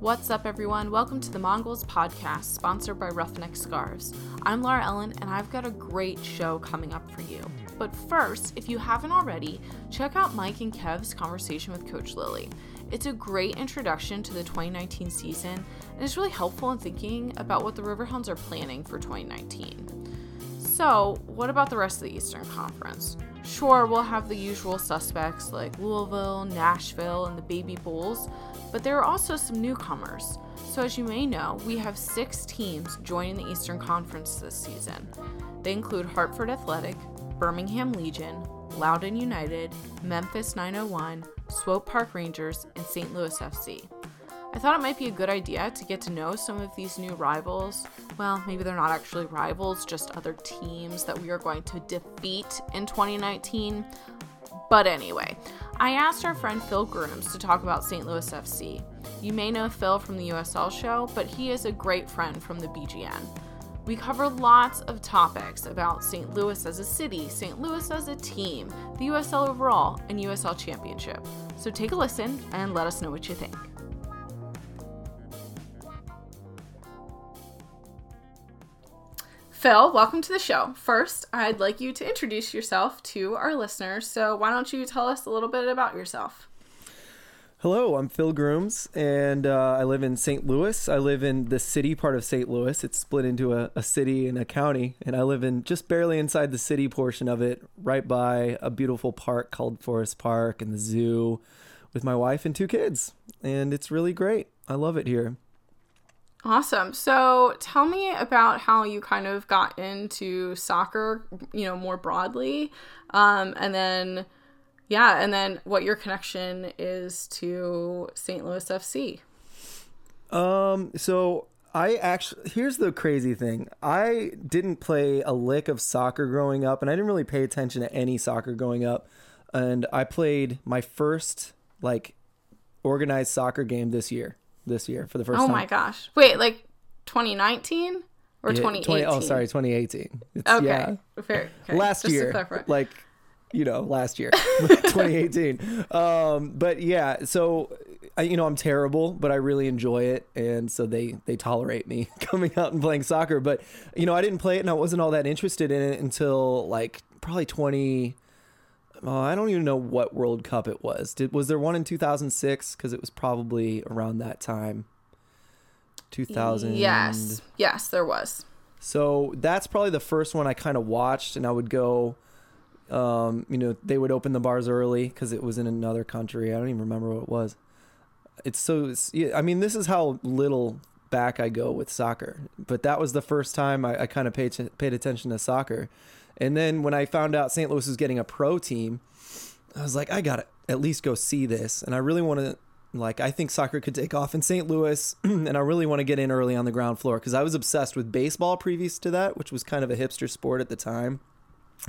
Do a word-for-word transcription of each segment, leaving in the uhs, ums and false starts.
What's up, everyone? Welcome to the Mongols podcast, sponsored by Roughneck Scarves. I'm Laura Ellen, and I've got a great show coming up for you. But first, if you haven't already, check out Mike and Kev's conversation with Coach Lilley. It's a great introduction to the twenty nineteen season, and it's really helpful in thinking about what the Riverhounds are planning for twenty nineteen. So, what about the rest of the Eastern Conference? Sure, we'll have the usual suspects like Louisville, Nashville, and the Baby Bulls, but there are also some newcomers. So as you may know, we have six teams joining the Eastern Conference this season. They include Hartford Athletic, Birmingham Legion, Loudoun United, Memphis nine oh one, Swope Park Rangers, and Saint Louis F C. I thought it might be a good idea to get to know some of these new rivals. Well, maybe they're not actually rivals, just other teams that we are going to defeat in twenty nineteen. But anyway, I asked our friend Phil Grooms to talk about Saint Louis F C. You may know Phil from the U S L show, but he is a great friend from the B G N. We cover lots of topics about Saint Louis as a city, Saint Louis as a team, the U S L overall, and U S L Championship. So take a listen and let us know what you think. Phil, welcome to the show. First, I'd like you to introduce yourself to our listeners. So why don't you tell us a little bit about yourself? Hello, I'm Phil Grooms, and uh, I live in Saint Louis. I live in the city part of Saint Louis. It's split into a, a city and a county, and I live in just barely inside the city portion of it, right by a beautiful park called Forest Park and the zoo with my wife and two kids. And it's really great. I love it here. Awesome. So tell me about how you kind of got into soccer, you know, more broadly. Um, and then, yeah, and then what your connection is to Saint Louis F C. Um, so I actually, here's the crazy thing. I didn't play a lick of soccer growing up, and I didn't really pay attention to any soccer growing up. And I played my first, like, organized soccer game this year. this year for the first oh time. Oh my gosh. Wait, like twenty nineteen or twenty eighteen? Yeah, oh, sorry, twenty eighteen. It's, okay. Yeah. Fair. Okay. Last Just year. Like, you know, last year, twenty eighteen. Um, but yeah, so, I, you know, I'm terrible, but I really enjoy it. And so they, they tolerate me coming out and playing soccer. But, you know, I didn't play it and I wasn't all that interested in it until like probably twenty. Oh, I don't even know what World Cup it was. Did was there one in two thousand six? Because it was probably around that time. two thousand. Yes. Yes, there was. So that's probably the first one I kind of watched. And I would go, um, you know, they would open the bars early because it was in another country. I don't even remember what it was. It's so, it's, I mean, this is how little back I go with soccer. But that was the first time I, I kind of paid, paid attention to soccer. And then when I found out Saint Louis was getting a pro team, I was like, I got to at least go see this. And I really want to, like, I think soccer could take off in Saint Louis, and I really want to get in early on the ground floor because I was obsessed with baseball previous to that, which was kind of a hipster sport at the time.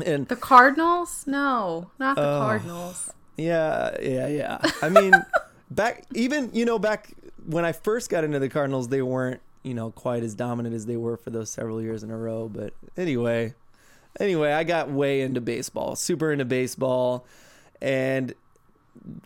And the Cardinals? No, not the uh, Cardinals. Yeah, yeah, yeah. I mean, back even, you know, back when I first got into the Cardinals, they weren't, you know, quite as dominant as they were for those several years in a row. But anyway... Anyway, I got way into baseball, super into baseball. And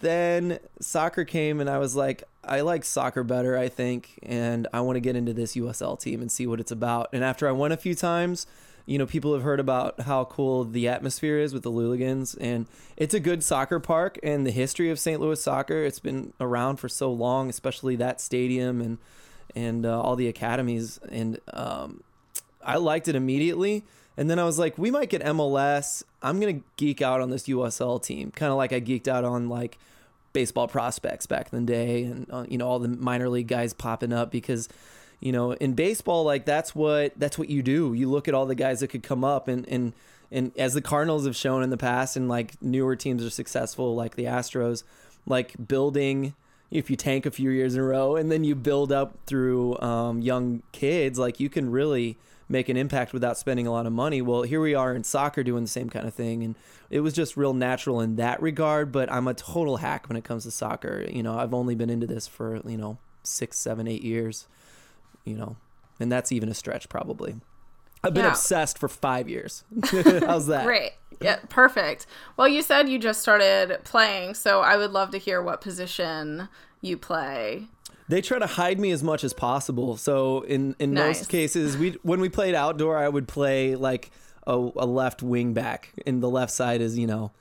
then soccer came and I was like, I like soccer better, I think. And I want to get into this U S L team and see what it's about. And after I won a few times, you know, people have heard about how cool the atmosphere is with the Luligans. And it's a good soccer park. And the history of Saint Louis soccer, it's been around for so long, especially that stadium and, and uh, all the academies. And um, I liked it immediately. And then I was like, we might get M L S. I'm going to geek out on this U S L team. Kind of like I geeked out on like baseball prospects back in the day and, uh, you know, all the minor league guys popping up because, you know, in baseball, like that's what that's what you do. You look at all the guys that could come up and, and, and as the Cardinals have shown in the past and like newer teams are successful, like the Astros, like building if you tank a few years in a row and then you build up through um, young kids, like you can really make an impact without spending a lot of money. Well, here we are in soccer doing the same kind of thing. And it was just real natural in that regard, but I'm a total hack when it comes to soccer. You know, I've only been into this for, you know, six, seven, eight years, you know, and that's even a stretch probably. I've been yeah. obsessed for five years. How's that? Great. Yeah. Perfect. Well, you said you just started playing, so I would love to hear what position you play. They try to hide me as much as possible. So in, in nice. most cases, we when we played outdoor, I would play like a, a left wing back, and the left side is, you know,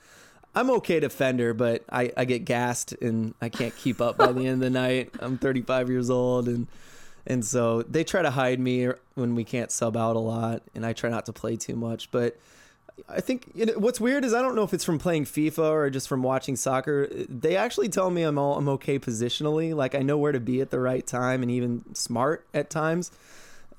I'm okay defender, but I, I get gassed and I can't keep up by the end of the night. I'm thirty-five years old, and and so they try to hide me when we can't sub out a lot, and I try not to play too much. But I think it, what's weird is I don't know if it's from playing FIFA or just from watching soccer. They actually tell me I'm all I'm okay positionally. Like I know where to be at the right time and even smart at times.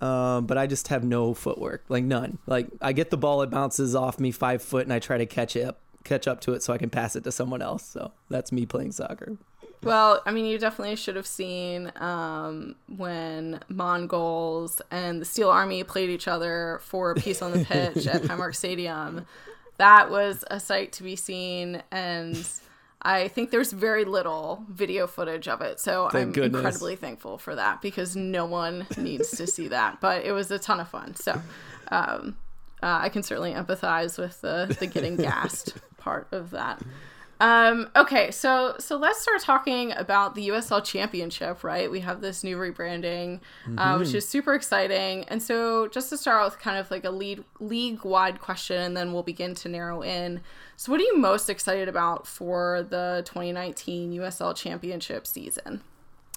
Um, but I just have no footwork, like none. Like I get the ball, it bounces off me five foot, and I try to catch it up. catch up to it so I can pass it to someone else. So that's me playing soccer. Well, I mean, you definitely should have seen um, when Mongols and the Steel Army played each other for a piece on the pitch at Highmark Stadium. That was a sight to be seen, and I think there's very little video footage of it. So Thank I'm goodness. incredibly thankful for that, because no one needs to see that. But it was a ton of fun. So um, uh, I can certainly empathize with the, the getting gassed part of that. Um, okay, so so let's start talking about the U S L Championship, right? We have this new rebranding, mm-hmm. uh, which is super exciting. And so just to start out with kind of like a lead, league-wide question, and then we'll begin to narrow in. So what are you most excited about for the twenty nineteen U S L Championship season?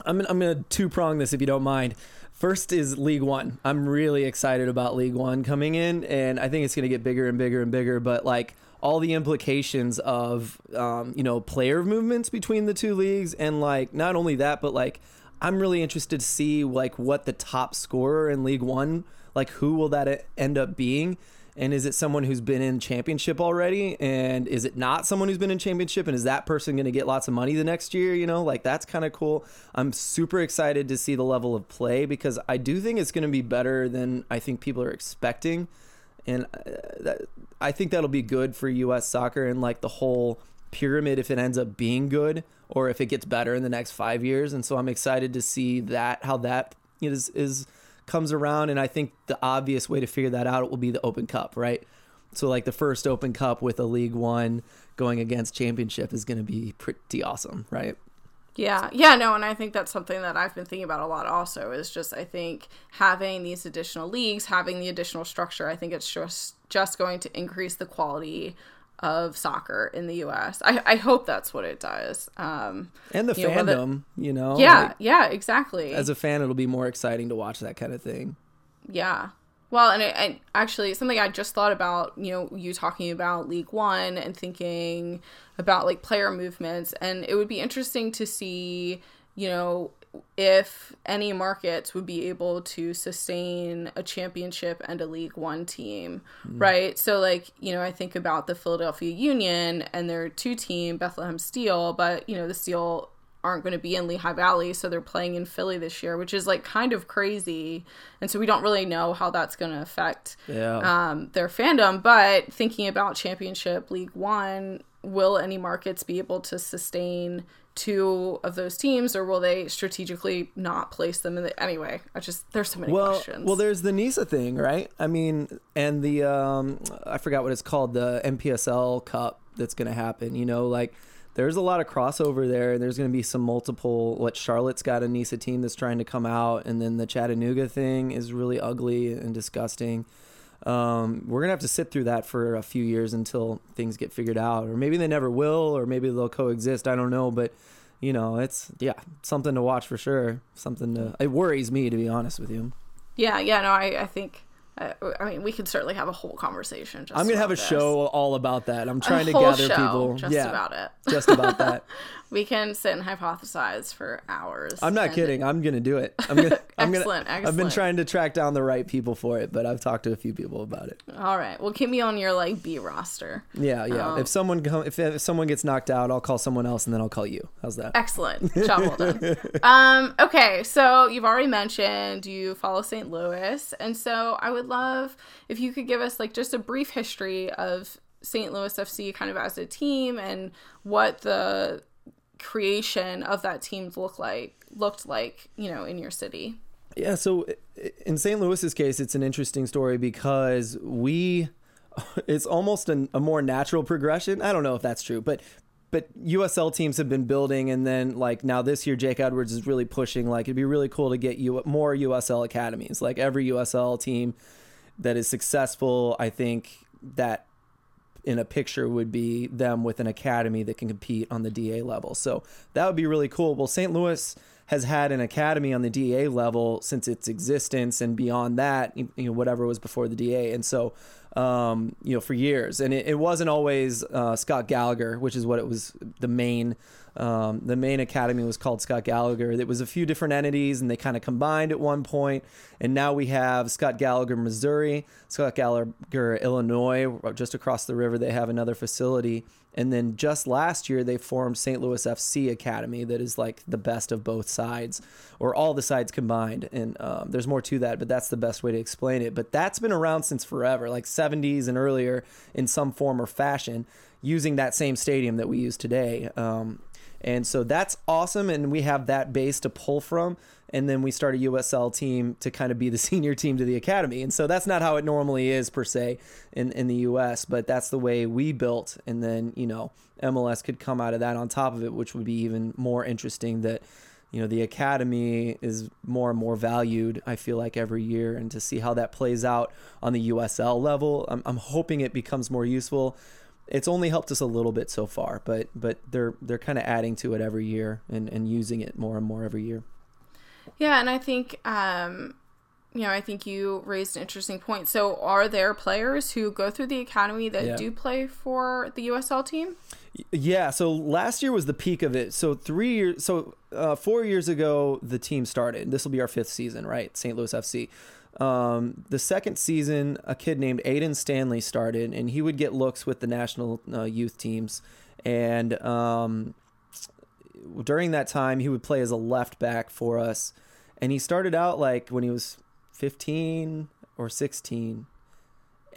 I'm, I'm going to two-prong this if you don't mind. First is League One. I'm really excited about League One coming in, and I think it's going to get bigger and bigger and bigger, but like all the implications of, um, you know, player movements between the two leagues. And like, not only that, but like, I'm really interested to see like what the top scorer in League One, like who will that end up being? And is it someone who's been in championship already? And is it not someone who's been in championship? And is that person going to get lots of money the next year? You know, like that's kind of cool. I'm super excited to see the level of play, because I do think it's going to be better than I think people are expecting. And that, I think that'll be good for U S soccer and like the whole pyramid if it ends up being good or if it gets better in the next five years. And so I'm excited to see that, how that is, is comes around. And I think the obvious way to figure that out will be the Open Cup, right? So like the first Open Cup with a League One going against Championship is going to be pretty awesome, right? Yeah. Yeah, no, and I think that's something that I've been thinking about a lot also, is just I think having these additional leagues, having the additional structure, I think it's just just going to increase the quality of soccer in the U S. I, I hope that's what it does. Um, and the you fandom, know, the, you know. Yeah, like, yeah, exactly. As a fan, it'll be more exciting to watch that kind of thing. Yeah. Well, and, it, and actually something I just thought about, you know, you talking about League One and thinking about like player movements, and it would be interesting to see, you know, if any markets would be able to sustain a championship and a League One team, mm. right? So like, you know, I think about the Philadelphia Union and their two team, Bethlehem Steel, but you know, the Steel aren't going to be in Lehigh Valley, so they're playing in Philly this year, which is like kind of crazy, and so we don't really know how that's going to affect yeah. um, their fandom. But thinking about Championship, League One, will any markets be able to sustain two of those teams, or will they strategically not place them in the anyway? I just there's so many well, questions. Well, there's the NISA thing, right? I mean, and the um, I forgot what it's called, the M P S L Cup that's going to happen. You know, like. There's a lot of crossover there, and there's going to be some multiple. What Charlotte's got a NISA team that's trying to come out, and then the Chattanooga thing is really ugly and disgusting. Um, we're gonna have to sit through that for a few years until things get figured out, or maybe they never will, or maybe they'll coexist. I don't know, but you know, it's yeah, something to watch for sure. Something to it worries me, to be honest with you. Yeah, yeah, no, I, I think. I mean, we could certainly have a whole conversation. Just I'm going to have a this. show all about that. I'm trying a to gather show people. Just yeah, about it. Just about that. We can sit and hypothesize for hours. I'm not kidding. It... I'm going to do it. I'm gonna, excellent. I'm gonna, excellent. I've been trying to track down the right people for it, but I've talked to a few people about it. All right. Well, keep me on your like B roster. Yeah. Yeah. Um, if someone, if, if someone gets knocked out, I'll call someone else and then I'll call you. How's that? Excellent. Job well done. um, okay. So you've already mentioned you follow Saint Louis. And so I would love if you could give us like just a brief history of Saint Louis F C kind of as a team and what the creation of that team looked like looked like you know in your city. Yeah, so in Saint Louis's case, it's an interesting story because we it's almost an, a more natural progression. I don't know if that's true, but but U S L teams have been building, and then like now this year Jake Edwards is really pushing, like it'd be really cool to get you more U S L academies. Like every U S L team that is successful, I think that in a picture would be them with an academy that can compete on the D A level. So that would be really cool. Well, Saint Louis has had an academy on the D A level since its existence, and beyond that, you know, whatever was before the D A. And so, um, you know, for years, and it, it wasn't always uh, Scott Gallagher, which is what it was. The main, um, the main academy was called Scott Gallagher. It was a few different entities, and they kind of combined at one point. And now we have Scott Gallagher, Missouri, Scott Gallagher, Illinois, just across the river. They have another facility. And then just last year, they formed Saint Louis F C Academy that is like the best of both sides, or all the sides combined. And um, there's more to that, but that's the best way to explain it. But that's been around since forever, like seventies and earlier in some form or fashion, using that same stadium that we use today. Um, and so that's awesome. And we have that base to pull from. And then we start a U S L team to kind of be the senior team to the academy. And so that's not how it normally is per se in, in the U S, but that's the way we built. And then, you know, M L S could come out of that on top of it, which would be even more interesting that, you know, the academy is more and more valued, I feel like, every year. And to see how that plays out on the U S L level, I'm, I'm hoping it becomes more useful. It's only helped us a little bit so far, but but they're they're kind of adding to it every year and, and using it more and more every year. Yeah, and I think, um, you know, I think you raised an interesting point. So are there players who go through the academy that yeah. do play for the U S L team? Yeah, so last year was the peak of it. So three years, so uh, four years ago, the team started. This will be our fifth season, right? Saint Louis F C. Um, the second season, a kid named Aiden Stanley started, and he would get looks with the national uh, youth teams. And um, during that time, he would play as a left back for us. And he started out like when he was fifteen or sixteen.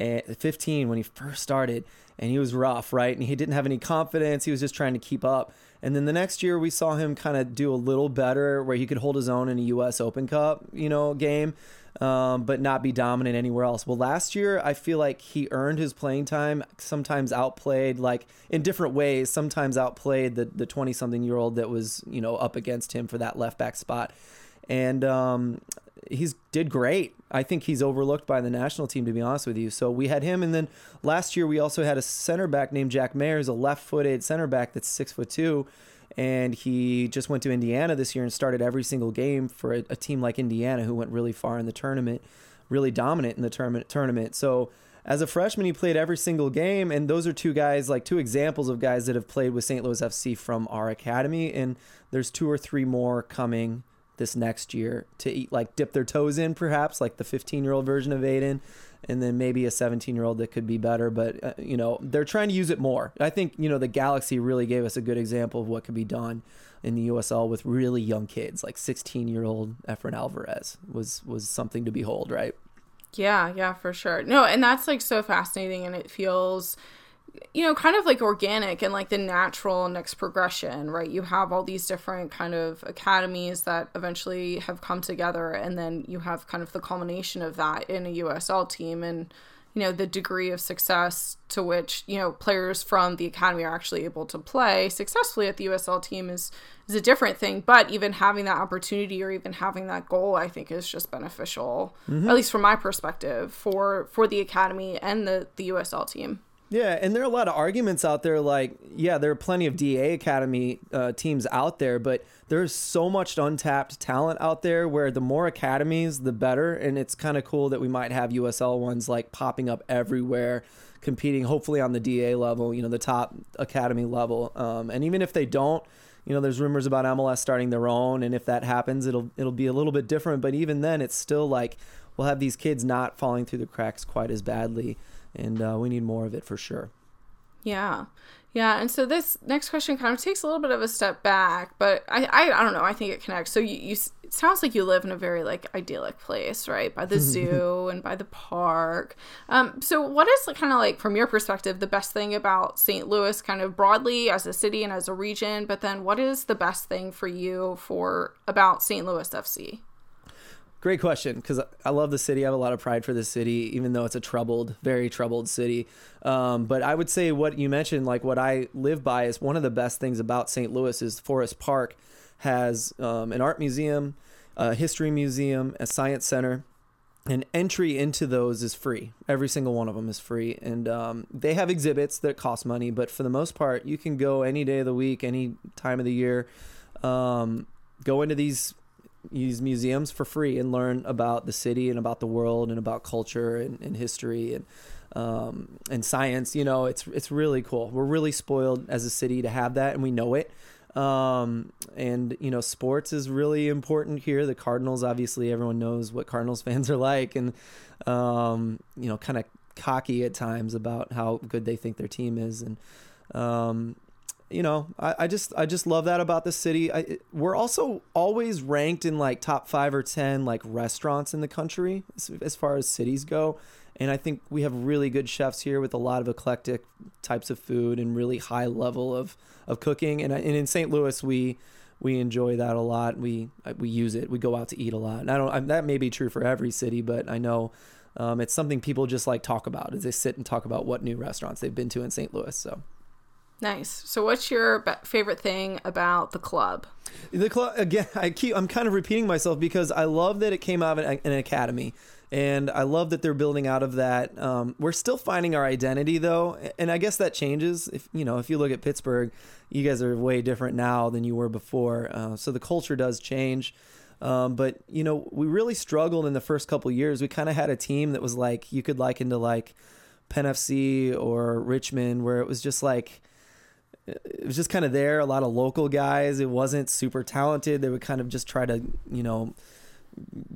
At fifteen when he first started, and he was rough, right? And he didn't have any confidence. He was just trying to keep up. And then the next year we saw him kind of do a little better where he could hold his own in a U S Open Cup, you know, game, um, but not be dominant anywhere else. Well, last year I feel like he earned his playing time, sometimes outplayed, like in different ways, sometimes outplayed the the twenty-something-year-old that was, you know, up against him for that left back spot. And um, he's did great. I think he's overlooked by the national team, to be honest with you. So we had him. And then last year we also had a center back named Jack Mayer, who's a left-footed center back that's six foot two. And he just went to Indiana this year and started every single game for a, a team like Indiana, who went really far in the tournament, really dominant in the tournament tournament. So as a freshman, he played every single game. And those are two guys, like two examples of guys that have played with Saint Louis F C from our academy. And there's two or three more coming this next year to eat, like dip their toes in, perhaps like the fifteen year old version of Aiden, and then maybe a seventeen year old that could be better. But uh, you know, they're trying to use it more. I think, you know, the Galaxy really gave us a good example of what could be done in the U S L with really young kids, like sixteen year old Efren Alvarez was, was something to behold. Right. Yeah. Yeah, for sure. No. And that's like so fascinating, and it feels, you know, kind of like organic and like the natural next progression, right? You have all these different kind of academies that eventually have come together, and then you have kind of the culmination of that in a U S L team, and, you know, the degree of success to which, you know, players from the academy are actually able to play successfully at the U S L team is, is a different thing. But even having that opportunity, or even having that goal, I think is just beneficial, mm-hmm. at least from my perspective, for, for the academy and the, the U S L team. Yeah, and there are a lot of arguments out there like, yeah, there are plenty of D A Academy uh, teams out there, but there's so much untapped talent out there where the more academies, the better. And it's kind of cool that we might have U S L ones like popping up everywhere, competing hopefully on the D A level, you know, the top academy level. Um, and even if they don't, you know, there's rumors about M L S starting their own. And if that happens, it'll it'll be a little bit different. But even then, it's still like we'll have these kids not falling through the cracks quite as badly. And uh, we need more of it for sure. Yeah. Yeah. And so this next question kind of takes a little bit of a step back, but I, I, I don't know. I think it connects. So you, you, it sounds like you live in a very like idyllic place, right? By the zoo and by the park. Um, so what is like, kind of like from your perspective, the best thing about Saint Louis kind of broadly as a city and as a region, but then what is the best thing for you for about Saint Louis F C? Great question, because I love the city. I have a lot of pride for the city, even though it's a troubled, very troubled city. Um, but I would say what you mentioned, like what I live by, is one of the best things about Saint Louis is Forest Park has um, an art museum, a history museum, a science center. And entry into those is free. Every single one of them is free. And um, they have exhibits that cost money, but for the most part, you can go any day of the week, any time of the year, um, go into these these museums for free and learn about the city and about the world and about culture and, and history and um, and science. You know, it's it's really cool. We're really spoiled as a city to have that, and we know it. Um, and you know, sports is really important here. The Cardinals, obviously everyone knows what Cardinals fans are like, and, um, you know, kind of cocky at times about how good they think their team is. And, um, you know, I, I just, I just love that about the city. I, we're also always ranked in like top five or ten, like restaurants in the country as, as far as cities go. And I think we have really good chefs here with a lot of eclectic types of food and really high level of, of cooking. And, and in Saint Louis, we we enjoy that a lot. We we use it. We go out to eat a lot. And I don't. I, that may be true for every city, but I know um, it's something people just like talk about as they sit and talk about what new restaurants they've been to in Saint Louis. So. Nice. So what's your be- favorite thing about the club? The club, again, I keep, I'm kind of repeating myself because I love that it came out of an, an academy, and I love that they're building out of that. Um, we're still finding our identity though. And I guess that changes. If, you know, if you look at Pittsburgh, you guys are way different now than you were before. Uh, so the culture does change. Um, but you know, we really struggled in the first couple of years. We kind of had a team that was like, you could liken to like Penn F C or Richmond, where it was just like, it was just kind of there, a lot of local guys. It wasn't super talented. They would kind of just try to, you know,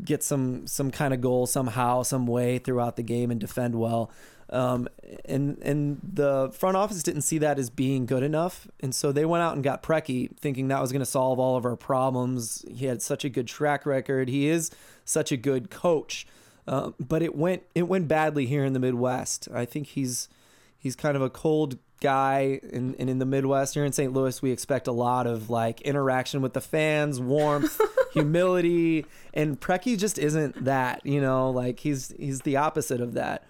get some some kind of goal somehow, some way throughout the game and defend well. Um, and and the front office didn't see that as being good enough. And so they went out and got Preki, thinking that was going to solve all of our problems. He had such a good track record. He is such a good coach. Uh, but it went it went badly here in the Midwest. I think he's he's kind of a cold guy, and, and in the Midwest here in Saint Louis, we expect a lot of like interaction with the fans, warmth, humility, and Preki just isn't that, you know, like he's he's the opposite of that.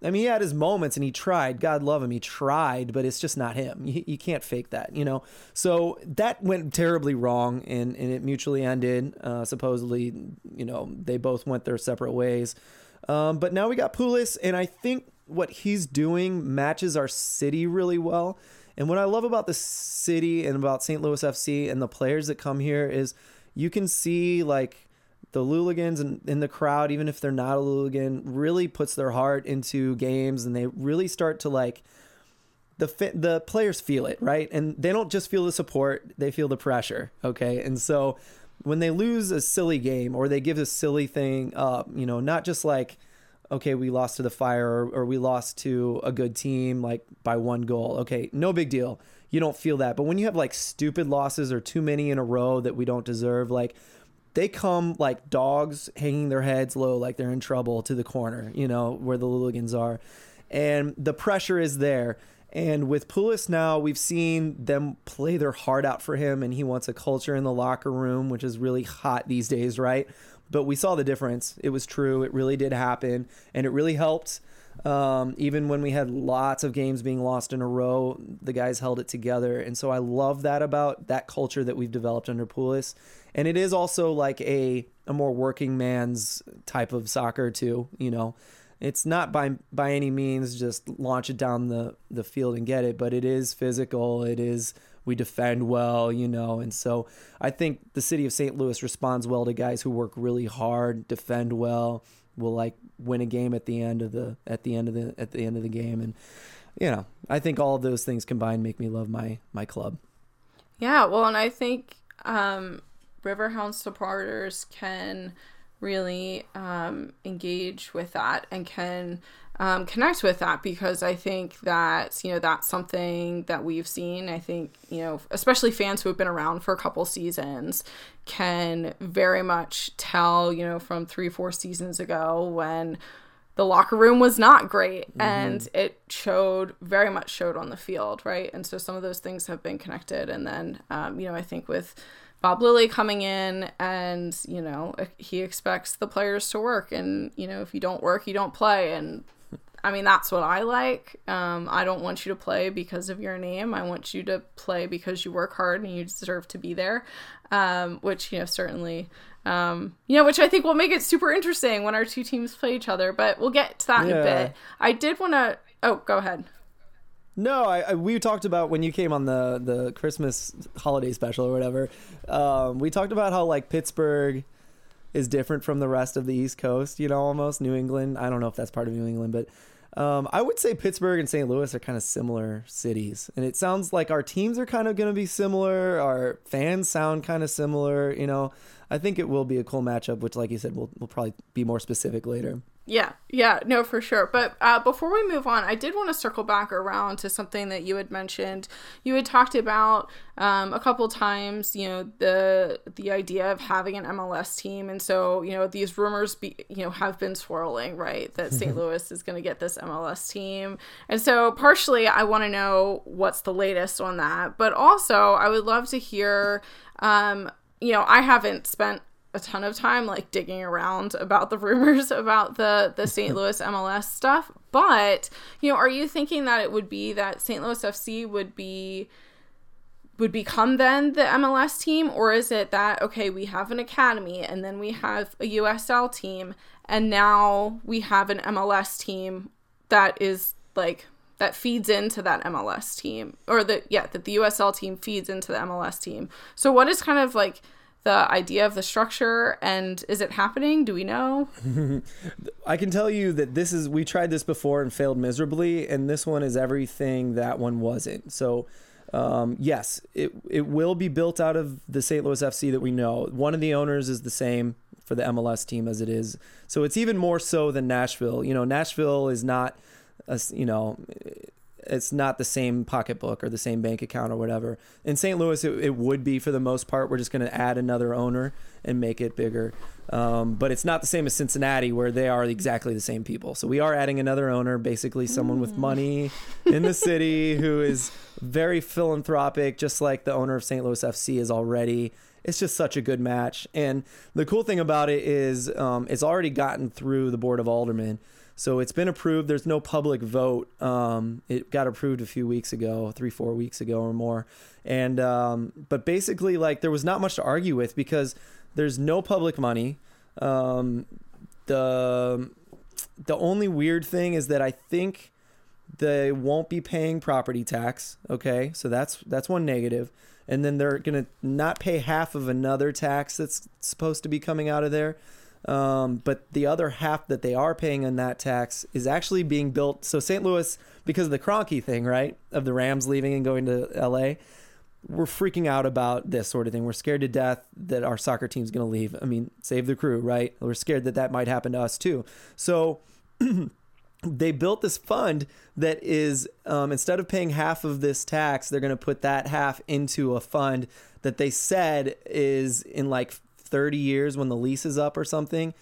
I mean, he had his moments and he tried, God love him, he tried, but it's just not him. You, you can't fake that, you know? So that went terribly wrong, and, and it mutually ended. Uh, supposedly, you know, they both went their separate ways. Um, but now we got Poulos, and I think what he's doing matches our city really well. And what I love about the city and about Saint Louis F C and the players that come here is you can see like the Luligans in, in the crowd, even if they're not a Luligan, really puts their heart into games, and they really start to like the fi- the players feel it, right? And they don't just feel the support, they feel the pressure. Okay. And so when they lose a silly game or they give a silly thing up, you know, not just like, okay, we lost to the Fire, or, or we lost to a good team, like by one goal. Okay, no big deal. You don't feel that. But when you have like stupid losses or too many in a row that we don't deserve, like they come like dogs hanging their heads low, like they're in trouble, to the corner, you know, where the Luligans are. And the pressure is there. And with Poulos now, we've seen them play their heart out for him, and he wants a culture in the locker room, which is really hot these days, right? But we saw the difference. It was true. It really did happen, and it really helped. Um, even when we had lots of games being lost in a row, the guys held it together. And so I love that about that culture that we've developed under Poulos. And it is also like a, a more working man's type of soccer too. You know, it's not by, by any means just launch it down the, the field and get it, but it is physical. It is, we defend well, you know, and so I think the city of Saint Louis responds well to guys who work really hard, defend well, will like win a game at the end of the at the end of the at the end of the game, and you know, I think all of those things combined make me love my my club. Yeah, well, and I think um, Riverhounds supporters can really um, engage with that and can. Um, connect with that, because I think that, you know, that's something that we've seen. I think, you know, especially fans who have been around for a couple seasons can very much tell, you know, from three, four seasons ago when the locker room was not great, mm-hmm. and it showed, very much showed on the field, right? And so some of those things have been connected. And then, um, you know, I think with Bob Lilley coming in, and, you know, he expects the players to work, and, you know, if you don't work, you don't play. And I mean, that's what I like. Um, I don't want you to play because of your name. I want you to play because you work hard and you deserve to be there, um, which, you know, certainly, um, you know, which I think will make it super interesting when our two teams play each other. But we'll get to that yeah. in a bit. I did want to – oh, go ahead. No, I, I we talked about when you came on the, the Christmas holiday special or whatever, um, we talked about how, like, Pittsburgh – is different from the rest of the East Coast, you know, almost New England. I don't know if that's part of New England, but um, I would say Pittsburgh and Saint Louis are kind of similar cities. And it sounds like our teams are kind of going to be similar. Our fans sound kind of similar. You know, I think it will be a cool matchup, which, like you said, we'll, we'll probably be more specific later. Yeah, yeah, no, for sure. But uh, before we move on, I did want to circle back around to something that you had mentioned. You had talked about um, a couple times, you know, the the idea of having an M L S team. And so, you know, these rumors, be, you know, have been swirling, right, that Saint Louis is going to get this M L S team. And so partially I want to know what's the latest on that. But also I would love to hear, um, you know, I haven't spent a ton of time like digging around about the rumors about the the Saint Louis M L S stuff, but, you know, are you thinking that it would be that Saint Louis F C would be would become then the M L S team, or is it that, okay, we have an academy and then we have a U S L team and now we have an M L S team that is like that feeds into that M L S team, or that yeah that the U S L team feeds into the M L S team? So what is kind of like the idea of the structure, and is it happening? Do we know? I can tell you that this is, we tried this before and failed miserably, and this one is everything that one wasn't. So um, yes, it it will be built out of the Saint Louis F C that we know. One of the owners is the same for the M L S team as it is. So it's even more so than Nashville. You know, Nashville is not, a, you know, it's not the same pocketbook or the same bank account or whatever. In Saint Louis, it, it would be for the most part. We're just going to add another owner and make it bigger. Um, but it's not the same as Cincinnati, where they are exactly the same people. So we are adding another owner, basically someone mm. with money in the city who is very philanthropic, just like the owner of Saint Louis F C is already. It's just such a good match. And the cool thing about it is um, it's already gotten through the Board of Aldermen. So it's been approved. There's no public vote. Um, it got approved a few weeks ago, three, four weeks ago or more. And um, but basically, like, there was not much to argue with because there's no public money. Um, the the only weird thing is that I think they won't be paying property tax. Okay, so that's that's one negative. And then they're gonna not pay half of another tax that's supposed to be coming out of there. Um, but the other half that they are paying on that tax is actually being built. So Saint Louis, because of the Kroenke thing, right, of the Rams leaving and going to L A, we're freaking out about this sort of thing. We're scared to death that our soccer team's going to leave. I mean, save the crew, right? We're scared that that might happen to us too. So they built this fund that is, um, instead of paying half of this tax, they're going to put that half into a fund that they said is in like thirty years, when the lease is up or something,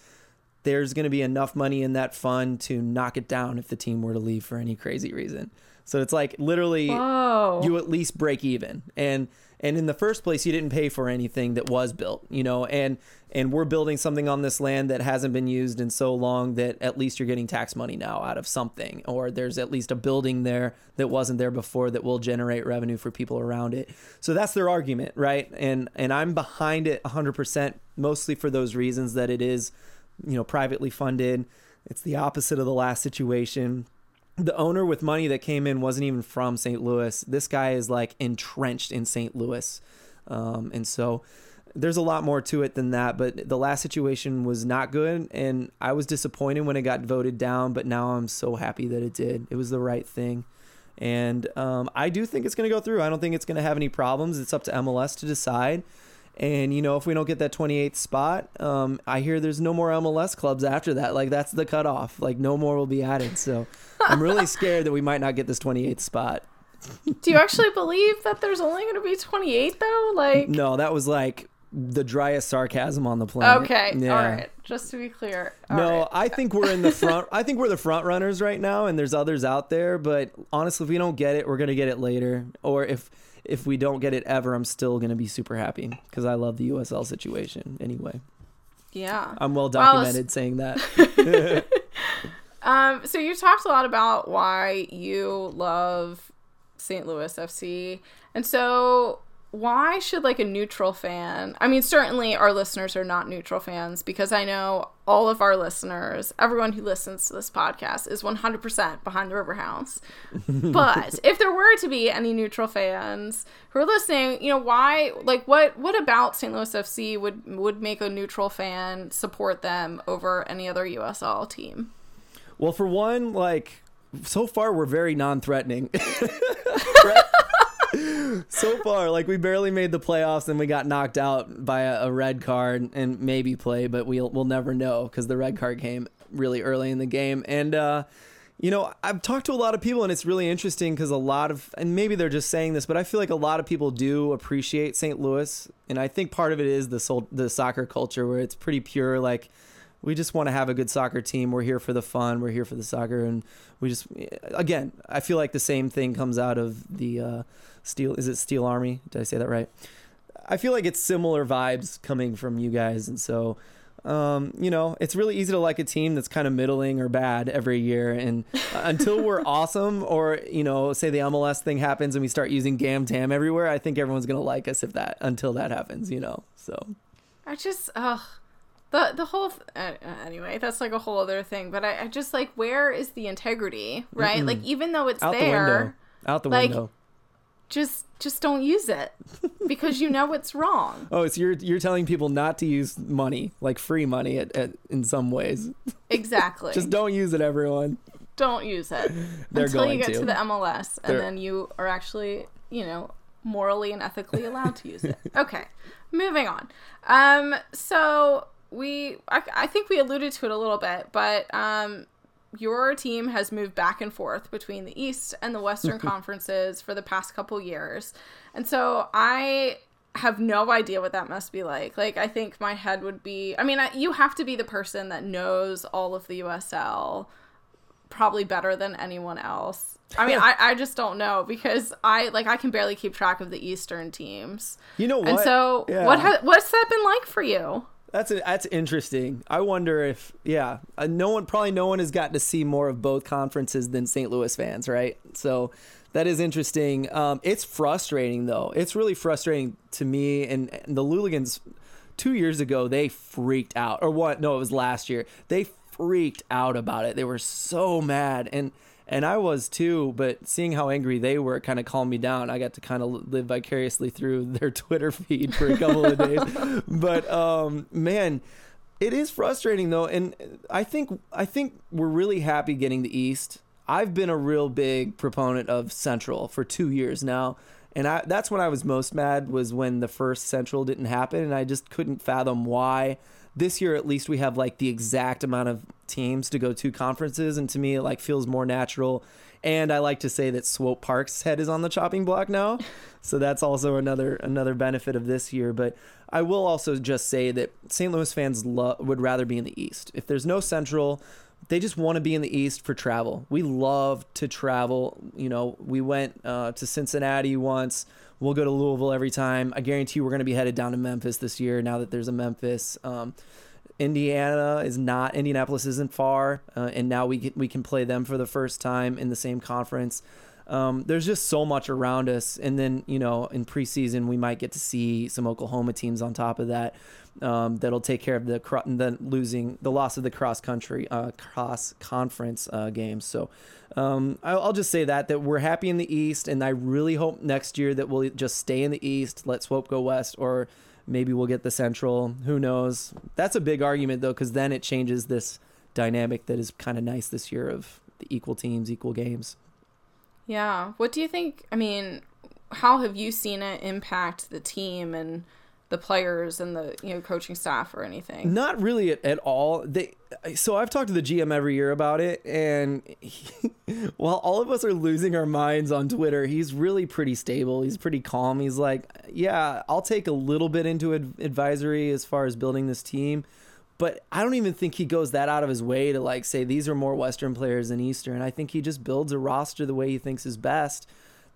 there's going to be enough money in that fund to knock it down if the team were to leave for any crazy reason. So it's like literally Whoa. You at least break even. And and in the first place, you didn't pay for anything that was built, you know, and and we're building something on this land that hasn't been used in so long that at least you're getting tax money now out of something, or there's at least a building there that wasn't there before that will generate revenue for people around it. So that's their argument, right? And and I'm behind it one hundred percent, mostly for those reasons that it is, you know, privately funded. It's the opposite of the last situation. The owner with money that came in wasn't even from Saint Louis. This guy is like entrenched in Saint Louis. Um, and so there's a lot more to it than that. But the last situation was not good. And I was disappointed when it got voted down. But now I'm so happy that it did. It was the right thing. And um, I do think it's going to go through. I don't think it's going to have any problems. It's up to M L S to decide. And, you know, if we don't get that twenty-eighth spot, um, I hear there's no more M L S clubs after that. Like, that's the cutoff. Like, no more will be added. So I'm really scared that we might not get this twenty-eighth spot. Do you actually believe that there's only going to be twenty-eight, though? Like, no, that was like the driest sarcasm on the planet. Okay. Yeah. All right. Just to be clear. All no, right. I think we're in the front. I think we're the front runners right now, and there's others out there. But honestly, if we don't get it, we're going to get it later. Or if if we don't get it ever, I'm still going to be super happy because I love the U S L situation anyway. Yeah. I'm well documented well, saying that. um. So you talked a lot about why you love Saint Louis F C. And so why should like a neutral fan, I mean, certainly our listeners are not neutral fans, because I know all of our listeners, everyone who listens to this podcast is one hundred percent behind the Riverhounds. But if there were to be any neutral fans who are listening, you know, why, like what, what about Saint Louis F C would, would make a neutral fan support them over any other U S L team? Well, for one, like so far we're very non-threatening. Right? So far, like we barely made the playoffs and we got knocked out by a, a red card and maybe play, but we'll, we'll never know because the red card came really early in the game. And, uh, you know, I've talked to a lot of people and it's really interesting because a lot of, and maybe they're just saying this, but I feel like a lot of people do appreciate Saint Louis. And I think part of it is the sol- the soccer culture where it's pretty pure, like, we just want to have a good soccer team. We're here for the fun. We're here for the soccer. And we just, again, I feel like the same thing comes out of the uh, Steel. Is it Steel Army? Did I say that right? I feel like it's similar vibes coming from you guys. And so, um, you know, it's really easy to like a team that's kind of middling or bad every year. And until we're awesome or, you know, say the M L S thing happens and we start using Gam Tam everywhere, I think everyone's going to like us if that until that happens, you know, so. I just, ugh. The the whole, th- uh, anyway, that's like a whole other thing, but I, I just like, where is the integrity, right? Mm-mm. Like, even though it's out there, the out the like, window, just, just don't use it because you know it's wrong. Oh, so you're, you're telling people not to use money, like free money at, at in some ways. Exactly. Just don't use it, everyone. Don't use it until you get to, to the M L S and They're... then you are actually, you know, morally and ethically allowed to use it. Okay. Moving on. Um, so... We, I, I think we alluded to it a little bit, but um, your team has moved back and forth between the East and the Western conferences for the past couple years. And so I have no idea what that must be like. Like, I think my head would be, I mean, I, you have to be the person that knows all of the U S L probably better than anyone else. I mean, I, I just don't know because I like I can barely keep track of the Eastern teams. You know what? And so yeah. what ha- what's that been like for you? That's a, that's interesting. I wonder if, yeah, no one, probably no one has gotten to see more of both conferences than Saint Louis fans, right? So that is interesting. Um, it's frustrating, though. It's really frustrating to me. And, and the Luligans, two years ago, they freaked out. Or what? No, it was last year. They freaked out about it. They were so mad. And, and I was, too. But seeing how angry they were kind of calmed me down. I got to kind of live vicariously through their Twitter feed for a couple of days. But, um, man, it is frustrating, though. And I think I think we're really happy getting the East. I've been a real big proponent of Central for two years now. And I, that's when I was most mad was when the first Central didn't happen. And I just couldn't fathom why. This year, at least, we have, like, the exact amount of teams to go to conferences. And to me, it, like, feels more natural. And I like to say that Swope Park's head is on the chopping block now. So that's also another another benefit of this year. But I will also just say that Saint Louis fans lo- would rather be in the East. If there's no Central, they just want to be in the East for travel. We love to travel. You know, we went uh, to Cincinnati once. We'll go to Louisville every time. I guarantee you we're going to be headed down to Memphis this year now that there's a Memphis. Um, Indiana is not, Indianapolis isn't far, uh, and now we can, we can play them for the first time in the same conference. Um, there's just so much around us. And then, you know, in preseason, we might get to see some Oklahoma teams on top of that. Um, that'll take care of the, cro- the losing the loss of the cross country, uh, cross conference, uh, games. So, um, I'll, I'll just say that, that we're happy in the East, and I really hope next year that we'll just stay in the East. Let Swope go West, or maybe we'll get the Central, who knows? That's a big argument though, cause then it changes this dynamic that is kind of nice this year of the equal teams, equal games. Yeah. What do you think? I mean, how have you seen it impact the team and the players and the, you know, coaching staff or anything? Not really at, at all. They so I've talked to the G M every year about it, and he, while all of us are losing our minds on Twitter, he's really pretty stable. He's pretty calm. He's like, yeah, I'll take a little bit into ad- advisory as far as building this team, but I don't even think he goes that out of his way to like say these are more Western players than Eastern. I think he just builds a roster the way he thinks is best.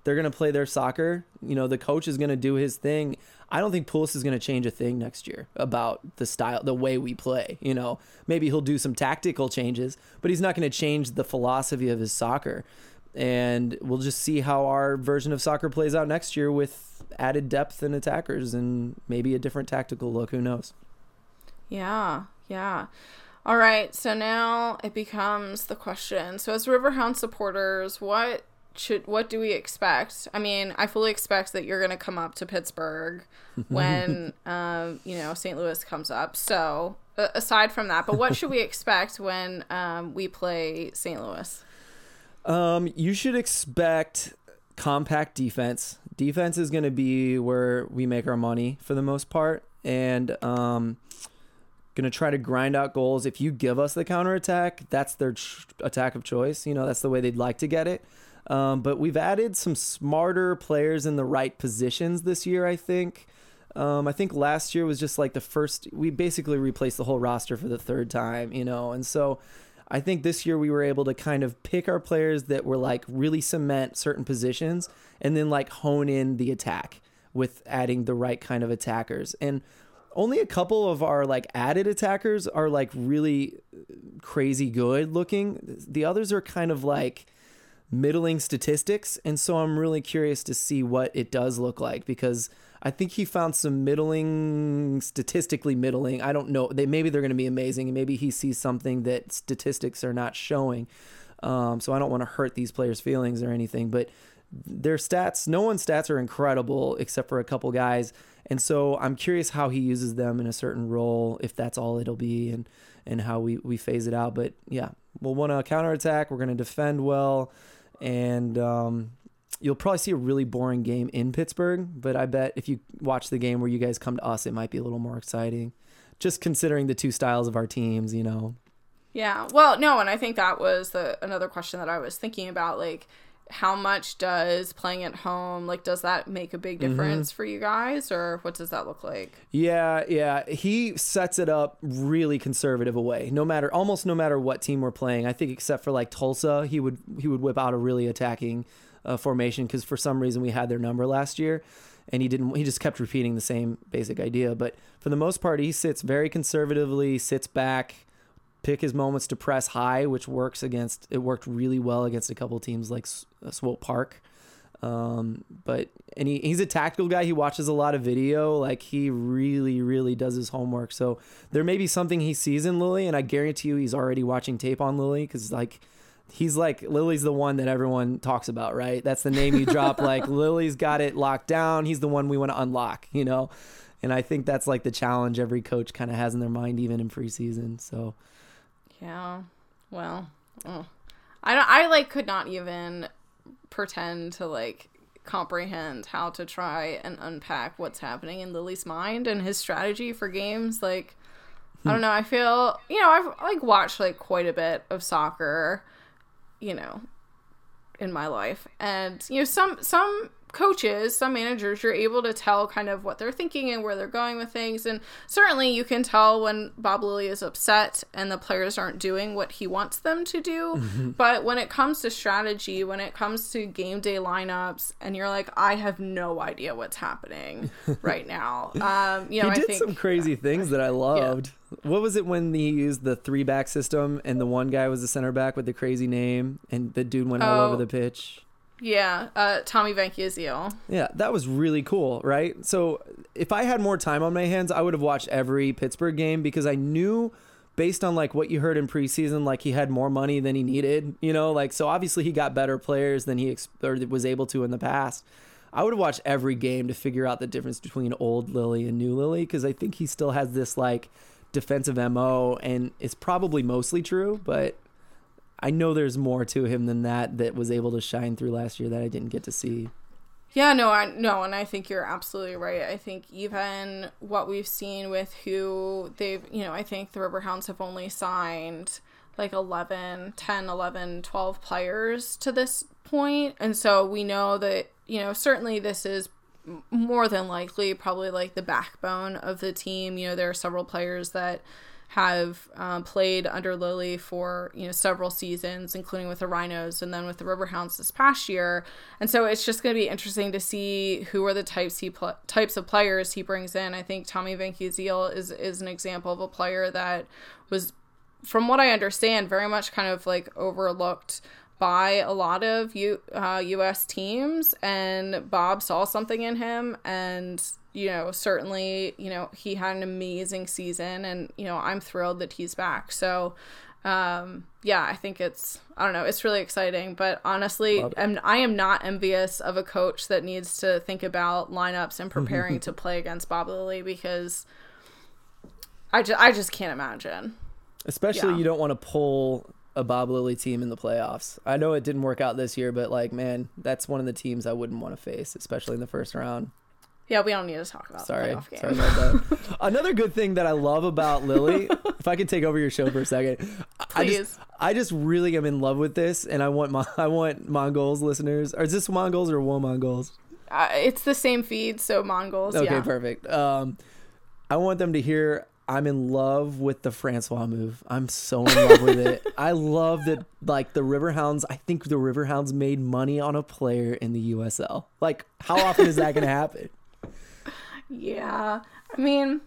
They're going to play their soccer. You know, the coach is going to do his thing. I don't think Poulos is going to change a thing next year about the style, the way we play. You know, maybe he'll do some tactical changes, but he's not going to change the philosophy of his soccer. And we'll just see how our version of soccer plays out next year with added depth and attackers and maybe a different tactical look. Who knows? Yeah, yeah. All right, so now it becomes the question. So as Riverhound supporters, what should what do we expect? I mean, I fully expect that you're going to come up to Pittsburgh when, um, you know, Saint Louis comes up. So uh, aside from that, but what should we expect when um, we play Saint Louis? Um, you should expect compact defense. Defense is going to be where we make our money for the most part. And um, going to try to grind out goals. If you give us the counterattack, that's their ch- attack of choice. You know, that's the way they'd like to get it. Um, but we've added some smarter players in the right positions this year, I think. Um, I think last year was just like the first, we basically replaced the whole roster for the third time, you know. And so I think this year we were able to kind of pick our players that were like really cement certain positions and then like hone in the attack with adding the right kind of attackers. And only a couple of our like added attackers are like really crazy good looking. The others are kind of like middling statistics, and so I'm really curious to see what it does look like, because I think he found some middling, statistically middling. I don't know. They maybe they're going to be amazing, and maybe he sees something that statistics are not showing. Um, so I don't want to hurt these players' feelings or anything, but their stats, no one's stats are incredible except for a couple guys, and so I'm curious how he uses them in a certain role, if that's all it'll be, and and how we we phase it out. But yeah, we'll want to counterattack. We're going to defend well. And um, you'll probably see a really boring game in Pittsburgh, but I bet if you watch the game where you guys come to us, it might be a little more exciting, just considering the two styles of our teams, you know? Yeah. Well, no, and I think that was the another question that I was thinking about, like, how much does playing at home, like, does that make a big difference mm-hmm. for you guys, or what does that look like? Yeah, yeah. He sets it up really conservative away. No matter, almost no matter what team we're playing, I think except for like Tulsa, he would he would whip out a really attacking uh, formation, because for some reason we had their number last year, and he didn't. He just kept repeating the same basic idea. But for the most part, he sits very conservatively, sits back, pick his moments to press high, which works against, it worked really well against a couple of teams like Swope Park. Um, but, and he, he's a tactical guy. He watches a lot of video. Like, he really, really does his homework. So there may be something he sees in Lilley, and I guarantee you he's already watching tape on Lilley, because like, he's like, Lilley's the one that everyone talks about, right? That's the name you drop. Like, Lilley's got it locked down. He's the one we want to unlock, you know? And I think that's like the challenge every coach kind of has in their mind, even in preseason. So, yeah, well, oh. I don't, I like could not even pretend to like comprehend how to try and unpack what's happening in Lilley's mind and his strategy for games. Like, I don't know. I feel, you know, I've like watched like quite a bit of soccer, you know, in my life, and you know, some some. coaches, some managers, you're able to tell kind of what they're thinking and where they're going with things, and certainly you can tell when Bob Lilley is upset and the players aren't doing what he wants them to do. Mm-hmm. But when it comes to strategy, when it comes to game day lineups, and you're like, I have no idea what's happening right now. Um, you know, he did I think, some crazy yeah, things that I loved. Yeah. What was it when he used the three back system and the one guy was the center back with the crazy name and the dude went oh. all over the pitch? Yeah, uh, Tommy Vanchiezio. Yeah, that was really cool, right? So if I had more time on my hands, I would have watched every Pittsburgh game, because I knew based on like what you heard in preseason, like he had more money than he needed, you know, like, so obviously he got better players than he ex- or was able to in the past. I would have watched every game to figure out the difference between old Lilley and new Lilley, because I think he still has this like defensive M O, and it's probably mostly true, but I know there's more to him than that that was able to shine through last year that I didn't get to see. Yeah, no, I, no, and I think you're absolutely right. I think even what we've seen with who they've, you know, I think the Riverhounds have only signed like eleven, ten, eleven, twelve players to this point. And so we know that, you know, certainly this is more than likely probably like the backbone of the team. You know, there are several players that have um, played under Lilley for, you know, several seasons, including with the Rhinos and then with the Riverhounds this past year. And so it's just going to be interesting to see who are the types he pl- types of players he brings in. I think Tommy Van Kuziel is is an example of a player that was, from what I understand, very much kind of like overlooked by a lot of U- uh, U S teams. And Bob saw something in him, and you know, certainly, you know, he had an amazing season, and, you know, I'm thrilled that he's back. So, um, yeah, I think it's, I don't know, it's really exciting, but honestly, I'm, I am not envious of a coach that needs to think about lineups and preparing to play against Bob Lilley, because I just, I just can't imagine. Especially yeah. You don't want to pull a Bob Lilley team in the playoffs. I know it didn't work out this year, but like, man, that's one of the teams I wouldn't want to face, especially in the first round. Yeah, we don't need to talk about sorry, the sorry about that. Another good thing that I love about Lilley, if I could take over your show for a second, please. I just, I just really am in love with this, and I want my, I want Mongols listeners. Or is this Mongols or Wo Mongols? Uh, it's the same feed, so Mongols. Okay, yeah. Perfect. Um, I want them to hear I'm in love with the Francois move. I'm so in love with it. I love that. Like the Riverhounds, I think the Riverhounds made money on a player in the U S L. Like, how often is that going to happen? Yeah, I mean,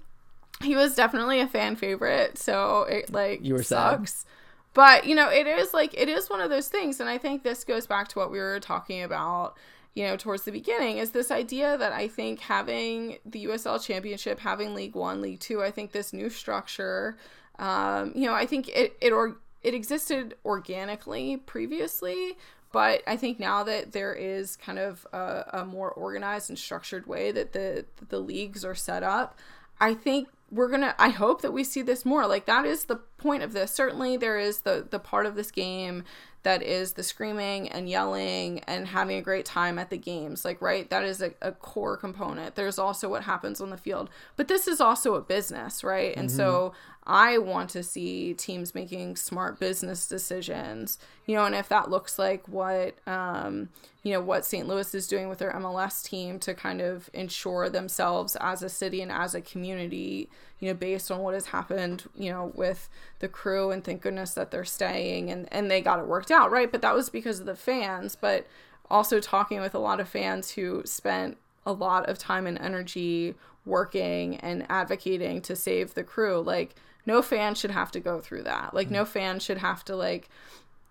he was definitely a fan favorite, so it like you were sucks. Sad. But you know, it is like it is one of those things, and I think this goes back to what we were talking about, you know, towards the beginning, is this idea that I think having the U S L Championship, having League One, League Two, I think this new structure, um, you know, I think it it or it existed organically previously. But I think now that there is kind of a, a more organized and structured way that the the leagues are set up, I think we're going to, I hope that we see this more. Like, that is the point of this. Certainly there is the, the part of this game that is the screaming and yelling and having a great time at the games. Like, right, that is a, a core component. There's also what happens on the field. But this is also a business, right? Mm-hmm. And so I want to see teams making smart business decisions, you know, and if that looks like what, um, you know, what Saint Louis is doing with their M L S team to kind of ensure themselves as a city and as a community, you know, based on what has happened, you know, with the crew, and thank goodness that they're staying and, and they got it worked out, right? But that was because of the fans, but also talking with a lot of fans who spent a lot of time and energy working and advocating to save the crew. Like, no fan should have to go through that. Like, no fan should have to, like,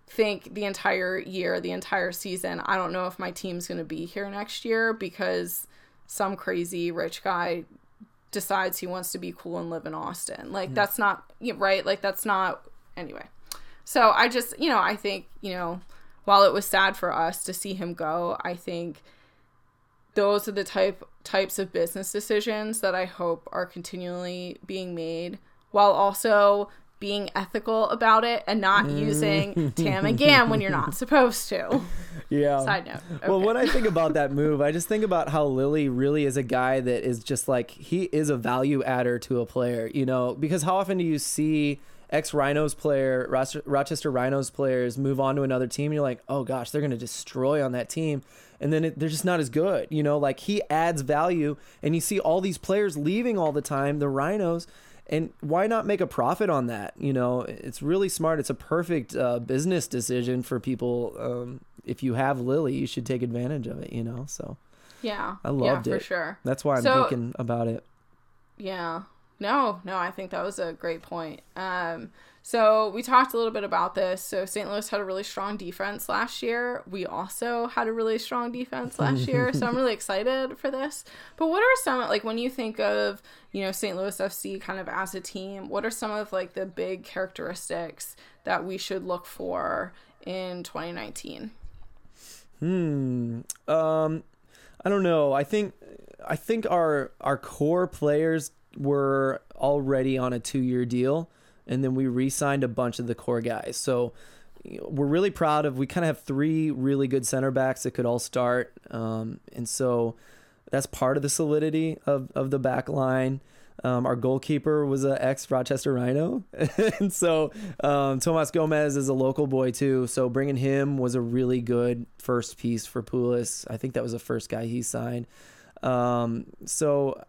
think the entire year, the entire season, I don't know if my team's going to be here next year because some crazy rich guy decides he wants to be cool and live in Austin. Like, yeah. that's not, right? Like, that's not, anyway. So I just, you know, I think, you know, while it was sad for us to see him go, I think those are the type types of business decisions that I hope are continually being made, while also being ethical about it and not using Tam and Gam when you're not supposed to. Yeah. Side note. Okay. Well, when I think about that move, I just think about how Lilley really is a guy that is just like, he is a value adder to a player, you know, because how often do you see ex-Rhinos player, Rochester, Rochester Rhinos players move on to another team? And you're like, oh gosh, they're going to destroy on that team. And then it, they're just not as good. You know, like, he adds value, and you see all these players leaving all the time, the Rhinos. And why not make a profit on that? You know, it's really smart. It's a perfect uh, business decision for people. Um, if you have Lilley, you should take advantage of it, you know? So yeah, I loved yeah, it. For sure. That's why I'm so, thinking about it. Yeah, no, no, I think that was a great point. Um, so we talked a little bit about this. So Saint Louis had a really strong defense last year. We also had a really strong defense last year. So I'm really excited for this. But what are some, like, when you think of, you know, Saint Louis F C kind of as a team, what are some of like the big characteristics that we should look for in twenty nineteen? Hmm. Um, I don't know. I think, I think our, our core players were already on a two-year deal, and then we re-signed a bunch of the core guys. So we're really proud of. We kind of have three really good center backs that could all start. Um, and so that's part of the solidity of, of the back line. Um, our goalkeeper was an ex-Rochester Rhino. And so um, Tomas Gomez is a local boy too. So bringing him was a really good first piece for Poulos. I think that was the first guy he signed. Um, so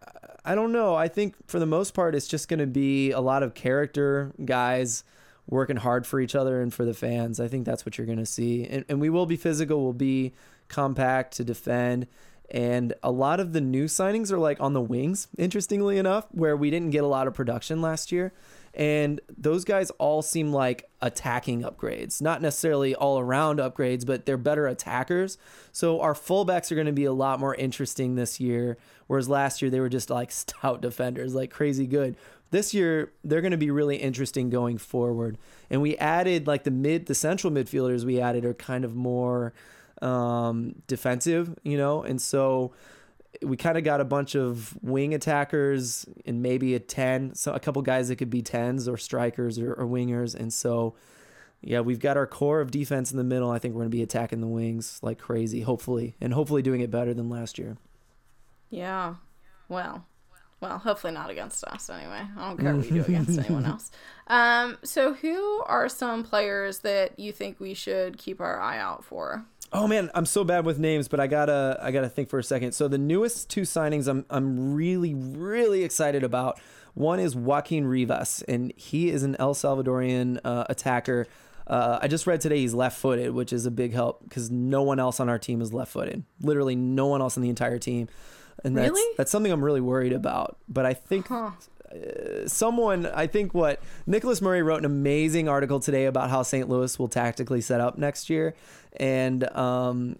I don't know. I think for the most part, it's just going to be a lot of character guys working hard for each other and for the fans. I think that's what you're going to see. And, and we will be physical. We'll be compact to defend. And a lot of the new signings are like on the wings, interestingly enough, where we didn't get a lot of production last year. And those guys all seem like attacking upgrades, not necessarily all around upgrades, but they're better attackers. So our fullbacks are going to be a lot more interesting this year, whereas last year they were just like stout defenders, like crazy good. This year, they're going to be really interesting going forward. And we added like the mid, the central midfielders we added are kind of more um, defensive, you know, and so we kind of got a bunch of wing attackers and maybe a ten, so a couple guys that could be tens or strikers or, or wingers. And so, yeah, we've got our core of defense in the middle. I think we're going to be attacking the wings like crazy, hopefully, and hopefully doing it better than last year. Yeah, well, well, hopefully not against us anyway. I don't care what you do against anyone else. Um, so who are some players that you think we should keep our eye out for? Oh man, I'm so bad with names, but I gotta I gotta think for a second. So the newest two signings I'm I'm really, really excited about. One is Joaquin Rivas, and he is an El Salvadorian uh, attacker. Uh, I just read today he's left-footed, which is a big help because no one else on our team is left-footed. Literally no one else on the entire team. And that's, really? that's something I'm really worried about. But I think huh. uh, someone, I think what Nicholas Murray wrote an amazing article today about how Saint Louis will tactically set up next year, and um,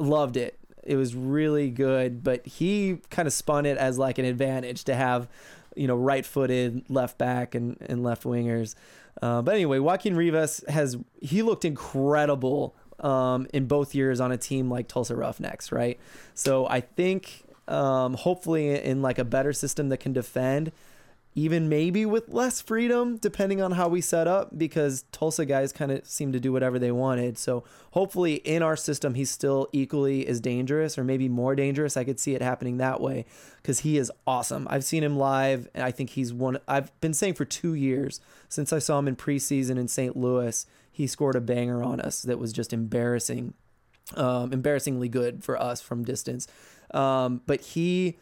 loved it. It was really good, but he kind of spun it as like an advantage to have, you know, right-footed left back and, and left wingers. Uh, but anyway, Joaquin Rivas has, he looked incredible um, in both years on a team like Tulsa Roughnecks, right? So I think... Um, hopefully in like a better system that can defend, even maybe with less freedom, depending on how we set up, because Tulsa guys kind of seem to do whatever they wanted. So hopefully in our system, he's still equally as dangerous or maybe more dangerous. I could see it happening that way because he is awesome. I've seen him live, and I think he's one. I've been saying for two years since I saw him in preseason in Saint Louis, he scored a banger on us that was just embarrassing, um, embarrassingly good for us from distance. Um, but he,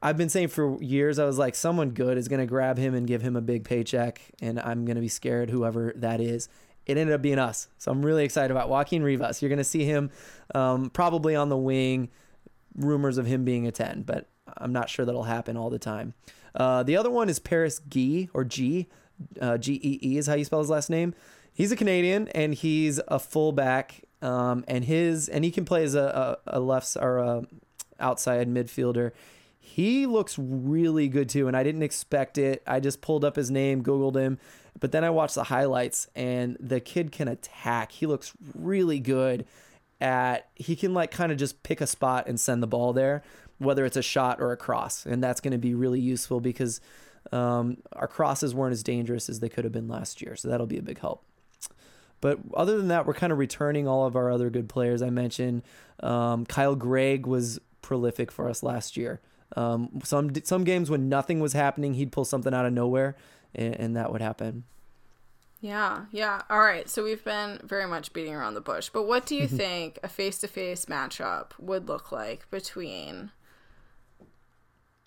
I've been saying for years, I was like, someone good is going to grab him and give him a big paycheck, and I'm going to be scared, whoever that is. It ended up being us. So I'm really excited about Joaquin Rivas. You're going to see him, um, probably on the wing, rumors of him being a ten, but I'm not sure that'll happen all the time. Uh, the other one is Paris Gee or G, uh, G E E is how you spell his last name. He's a Canadian and he's a fullback. Um, and his, and he can play as a, a, a left or a, outside midfielder. He looks really good too, and I didn't expect it. I just pulled up his name, Googled him, but then I watched the highlights, and the kid can attack. He looks really good at, he can like kind of just pick a spot and send the ball there, whether it's a shot or a cross, and that's going to be really useful because um, our crosses weren't as dangerous as they could have been last year, so that'll be a big help. But other than that, we're kind of returning all of our other good players. I mentioned um, Kyle Gregg was prolific for us last year. Um, some some games when nothing was happening, he'd pull something out of nowhere, and, and that would happen. Yeah, yeah. All right, so we've been very much beating around the bush. But what do you think a face-to-face matchup would look like between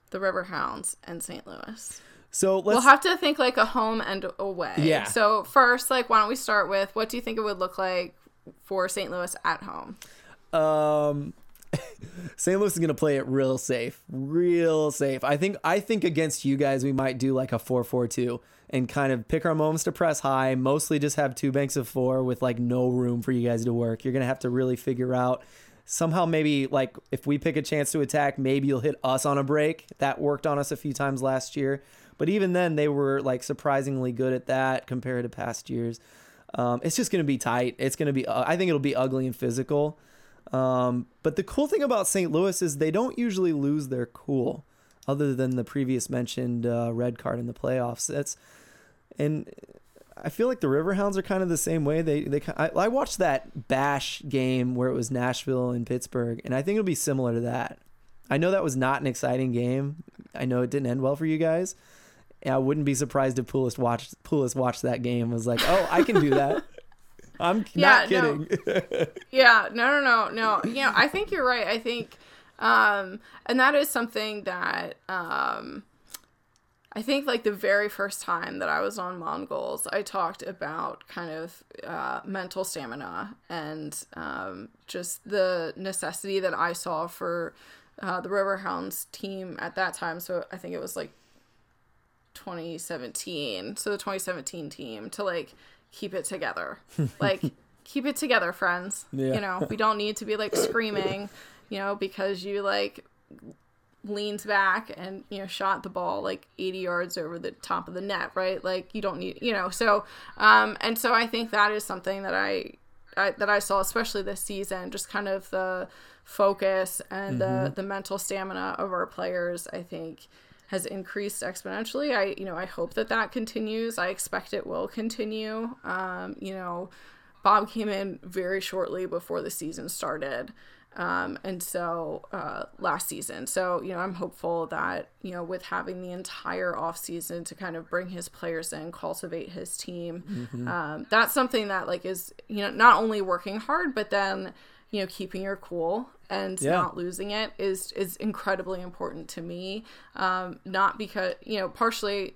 the Riverhounds and Saint Louis? So let's... We'll have to think like a home and away. Yeah. So first, like, why don't we start with what do you think it would look like for Saint Louis at home? Um... Saint Louis is going to play it real safe, real safe. I think I think against you guys, we might do like a four four two and kind of pick our moments to press high, mostly just have two banks of four with like no room for you guys to work. You're going to have to really figure out somehow maybe like if we pick a chance to attack, maybe you'll hit us on a break. That worked on us a few times last year. But even then, they were like surprisingly good at that compared to past years. Um, it's just going to be tight. It's going to be uh, I think it'll be ugly and physical. Um, but the cool thing about Saint Louis is they don't usually lose their cool, other than the previous mentioned uh, red card in the playoffs. That's, and I feel like the Riverhounds are kind of the same way. They they I, I watched that bash game where it was Nashville and Pittsburgh, and I think it'll be similar to that. I know that was not an exciting game. I know it didn't end well for you guys. I wouldn't be surprised if Poulos watched Poulos watched that game and was like, "Oh, I can do that." I'm yeah, not kidding. No. yeah, no, no, no, no. You know, I think you're right. I think, um, and that is something that. Um, I think like the very first time that I was on Mongols, I talked about kind of uh, mental stamina and um, just the necessity that I saw for uh, the Riverhounds team at that time. So I think it was like twenty seventeen. So the twenty seventeen team to like keep it together, like keep it together, friends. Yeah. You know, we don't need to be like screaming, you know, because you like leans back and, you know, shot the ball like eighty yards over the top of the net, right? Like you don't need, you know, so, um, and so I think that is something that I, I that I saw, especially this season, just kind of the focus and mm-hmm. the, the mental stamina of our players, I think has increased exponentially. I, you know, I hope that that continues. I expect it will continue. Um, you know, Bob came in very shortly before the season started. Um, and so, uh, last season, so, you know, I'm hopeful that, you know, with having the entire off season to kind of bring his players in, cultivate his team, mm-hmm. um, that's something that like is, you know, not only working hard, but then, you know, keeping your cool and yeah. not losing it is, is incredibly important to me. Um, not because, you know, partially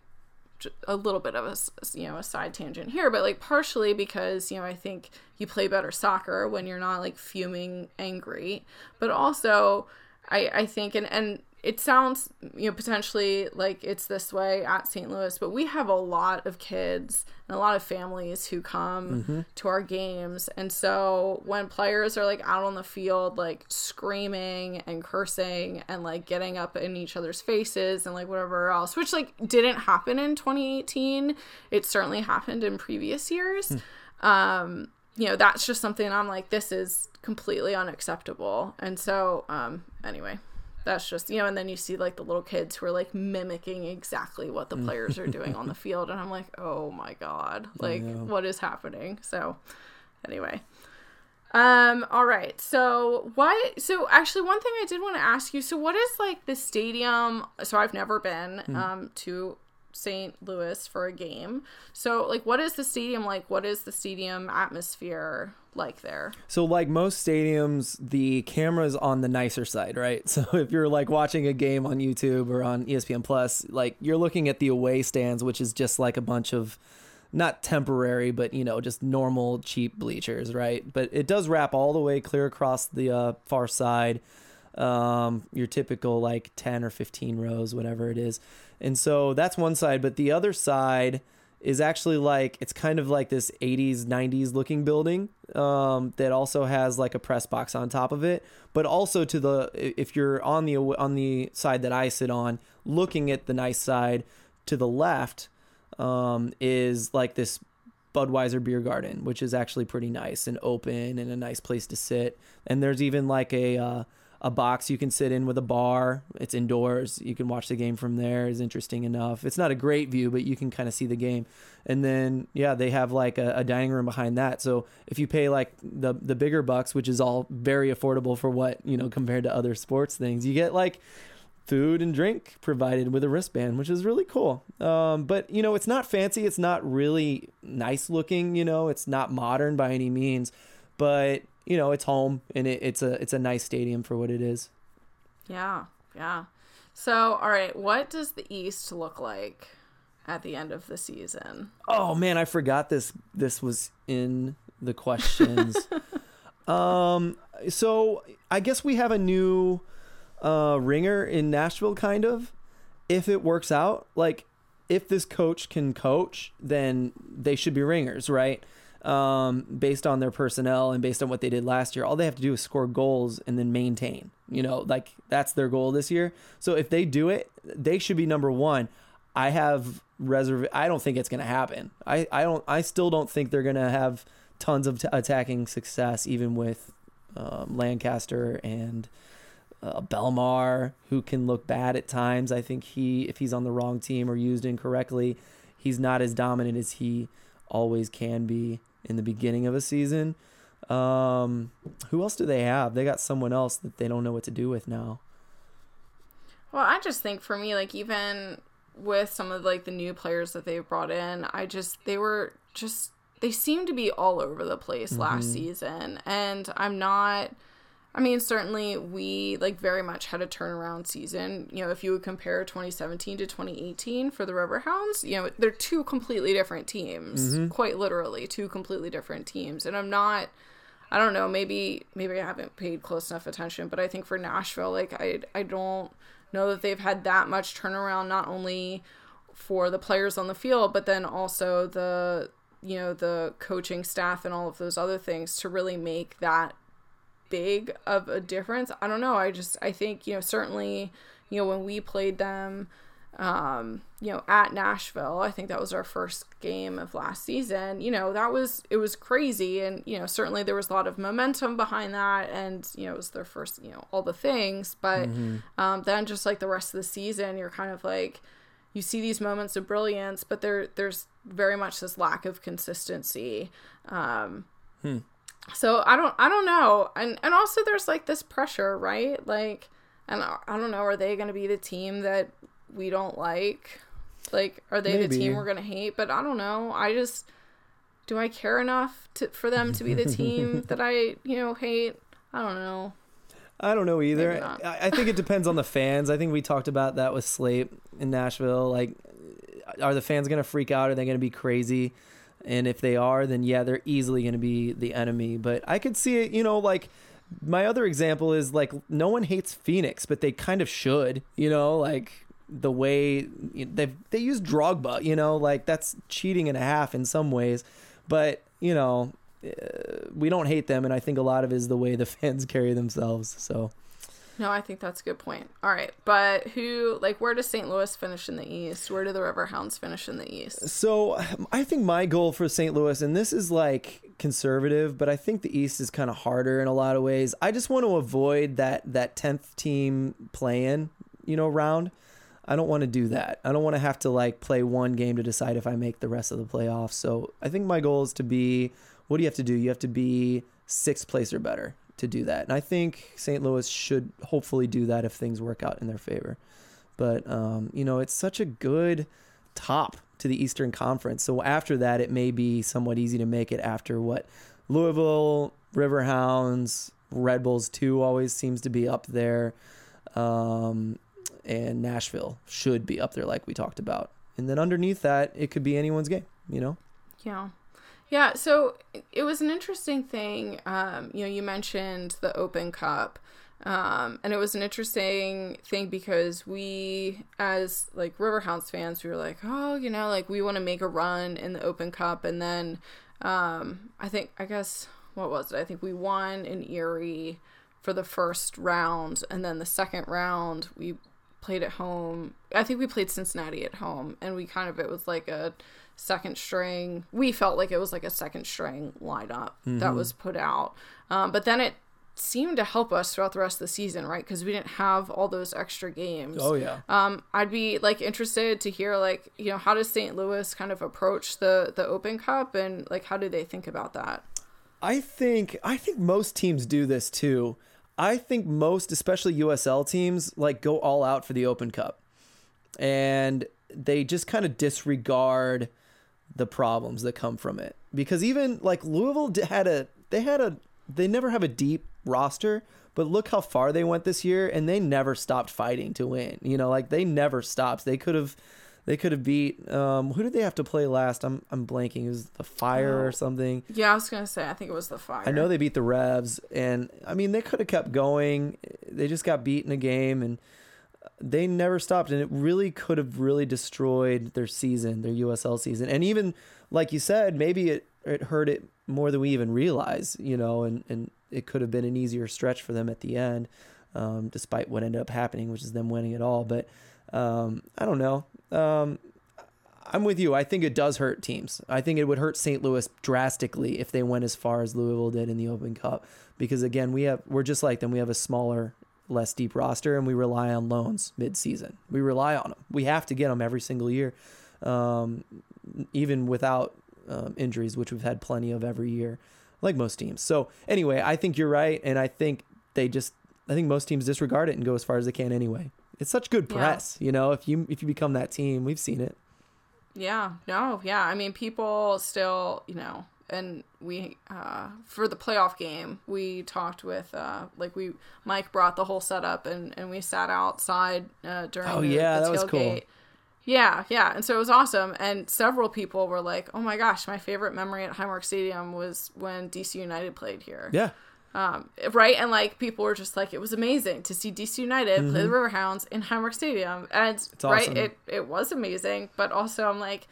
a little bit of a, you know, a side tangent here, but like partially because, you know, I think you play better soccer when you're not like fuming angry, but also I, I think, and, and it sounds, you know, potentially like it's this way at Saint Louis, but we have a lot of kids and a lot of families who come mm-hmm. to our games. And so when players are like out on the field, like screaming and cursing and like getting up in each other's faces and like whatever else, which like didn't happen in twenty eighteen. It certainly happened in previous years. Mm. Um, you know, that's just something I'm like, this is completely unacceptable. And so, um, anyway, that's just, you know, and then you see like the little kids who are like mimicking exactly what the players are doing on the field. And I'm like, oh my God, like what is happening? So anyway, um, all right. So what, so actually one thing I did want to ask you, so what is like the stadium? So I've never been mm. um, to Saint Louis for a game. So like, what is the stadium like? What is the stadium atmosphere like there? So like most stadiums, the camera's on the nicer side, right? So if you're like watching a game on YouTube or on E S P N Plus, like you're looking at the away stands, which is just like a bunch of not temporary, but you know, just normal cheap bleachers, right? But it does wrap all the way clear across the uh, far side. Um, your typical like ten or fifteen rows, whatever it is. And so that's one side, but the other side is actually like, it's kind of like this eighties, nineties looking building um, that also has like a press box on top of it. But also to the, if you're on the, on the side that I sit on, looking at the nice side to the left um, is like this Budweiser beer garden, which is actually pretty nice and open and a nice place to sit. And there's even like a, uh, a box you can sit in with a bar. It's indoors. You can watch the game from there. It's interesting enough. It's not a great view, but you can kind of see the game. And then, yeah, they have like a, a dining room behind that. So if you pay like the, the bigger bucks, which is all very affordable for what, you know, compared to other sports things, you get like food and drink provided with a wristband, which is really cool. Um, but you know, it's not fancy. It's not really nice looking, you know, it's not modern by any means, but you know, it's home and it, it's a it's a nice stadium for what it is. Yeah, yeah. So, all right, what does the East look like at the end of the season? Oh man, I forgot this. This was in the questions. um, so I guess we have a new uh, ringer in Nashville, kind of. If it works out, like if this coach can coach, then they should be ringers, right? Um, based on their personnel and based on what they did last year, all they have to do is score goals and then maintain, you know, like that's their goal this year. So if they do it, they should be number one. I have reserve. I don't think it's going to happen. I, I don't, I still don't think they're going to have tons of t- attacking success, even with, um, Lancaster and, uh, Belmar, who can look bad at times. I think he, if he's on the wrong team or used incorrectly, he's not as dominant as he always can be in the beginning of a season. Um, who else do they have? They got someone else that they don't know what to do with now. Well, I just think for me, like, even with some of, like, the new players that they've brought in, I just, they were just, they seemed to be all over the place mm-hmm. last season. And I'm not, I mean, certainly we, like, very much had a turnaround season. You know, if you would compare twenty seventeen to twenty eighteen for the Riverhounds, you know, they're two completely different teams, mm-hmm. quite literally two completely different teams. And I'm not, I don't know, maybe, maybe I haven't paid close enough attention, but I think for Nashville, like, I, I don't know that they've had that much turnaround, not only for the players on the field, but then also the, you know, the coaching staff and all of those other things to really make that big of a difference. I don't know. I just, I think, you know, certainly, you know, when we played them, um, you know, at Nashville, I think that was our first game of last season, you know, that was, it was crazy. And, you know, certainly there was a lot of momentum behind that, and, you know, it was their first, you know, all the things, but, mm-hmm. um, then just like the rest of the season, you're kind of like, you see these moments of brilliance, but there, there's very much this lack of consistency. Um, hmm. So I don't, I don't know. And, and also there's like this pressure, right? Like, and I, I don't know, are they going to be the team that we don't like? Like, are they Maybe. the team we're going to hate? But I don't know. I just, do I care enough to, for them to be the team that I, you know, hate? I don't know. I don't know either. I, I think it depends on the fans. I think we talked about that with Slate in Nashville. Like, are the fans going to freak out? Are they going to be crazy? And if they are, then yeah, they're easily going to be the enemy. But I could see it, you know, like my other example is like no one hates Phoenix, but they kind of should, you know, like the way they they use Drogba, you know, like that's cheating and a half in some ways. But, you know, we don't hate them. And I think a lot of it is the way the fans carry themselves. So. No, I think that's a good point. All right. But who, like, where does Saint Louis finish in the East? Where do the Riverhounds finish in the East? So I think my goal for Saint Louis, and this is like conservative, but I think the East is kind of harder in a lot of ways. I just want to avoid that, that tenth team play-in, you know, round. I don't want to do that. I don't want to have to like play one game to decide if I make the rest of the playoffs. So I think my goal is to be, what do you have to do? You have to be sixth place or better to do that. And I think Saint Louis should hopefully do that if things work out in their favor. But, um, you know, it's such a good top to the Eastern Conference. So after that, it may be somewhat easy to make it after what Louisville, Riverhounds, Red Bulls two always seems to be up there. Um, and Nashville should be up there like we talked about. And then underneath that, it could be anyone's game, you know? Yeah. Yeah, so it was an interesting thing. Um, you know, you mentioned the Open Cup, um, and it was an interesting thing because we, as like Riverhounds fans, we were like, oh, you know, like we want to make a run in the Open Cup, and then um, I think, I guess, what was it? I think we won in Erie for the first round, and then the second round we played at home. I think we played Cincinnati at home, and we kind of, it was like a second string, we felt like it was like a second string lineup mm-hmm. that was put out, um, but then it seemed to help us throughout the rest of the season, right? Because we didn't have all those extra games. Oh yeah. Um, I'd be like interested to hear like, you know, how does Saint Louis kind of approach the the Open Cup, and like how do they think about that? I think I think most teams do this too. I think most, especially U S L teams, like go all out for the Open Cup, and they just kind of disregard the problems that come from it, because even like Louisville had a they had a they never have a deep roster, but look how far they went this year, and they never stopped fighting to win, you know, like they never stopped. They could have they could have beat um who did they have to play last? I'm i'm blanking. It was the Fire oh. or something. Yeah, I was gonna say I think it was the Fire. I know they beat the Revs, and I mean they could have kept going. They just got beat in a game, and they never stopped, and it really could have really destroyed their season, their U S L season. And even like you said, maybe it, it hurt it more than we even realize, you know, and, and it could have been an easier stretch for them at the end, um, despite what ended up happening, which is them winning it all. But um, I don't know. Um, I'm with you. I think it does hurt teams. I think it would hurt Saint Louis drastically if they went as far as Louisville did in the Open Cup, because again, we have, we're just like them. We have a smaller, less deep roster, and we rely on loans mid-season. We rely on them. We have to get them every single year, um, even without um, injuries, which we've had plenty of every year, like most teams. So anyway, I think you're right. And I think they just, I think most teams disregard it and go as far as they can anyway. It's such good press, yeah. you know, if you, if you become that team, we've seen it. Yeah, no. Yeah. I mean, people still, you know, and we, uh, for the playoff game, we talked with, uh, like we, Mike brought the whole setup and, and we sat outside, uh, during oh, the, yeah, the that tailgate. Was cool. Yeah. Yeah. And so it was awesome. And several people were like, oh my gosh, my favorite memory at Highmark Stadium was when D C United played here. Yeah. Um, right. And like, people were just like, it was amazing to see D C United mm-hmm. play the Riverhounds in Highmark Stadium. And it's right. Awesome. It, it was amazing, but also I'm like,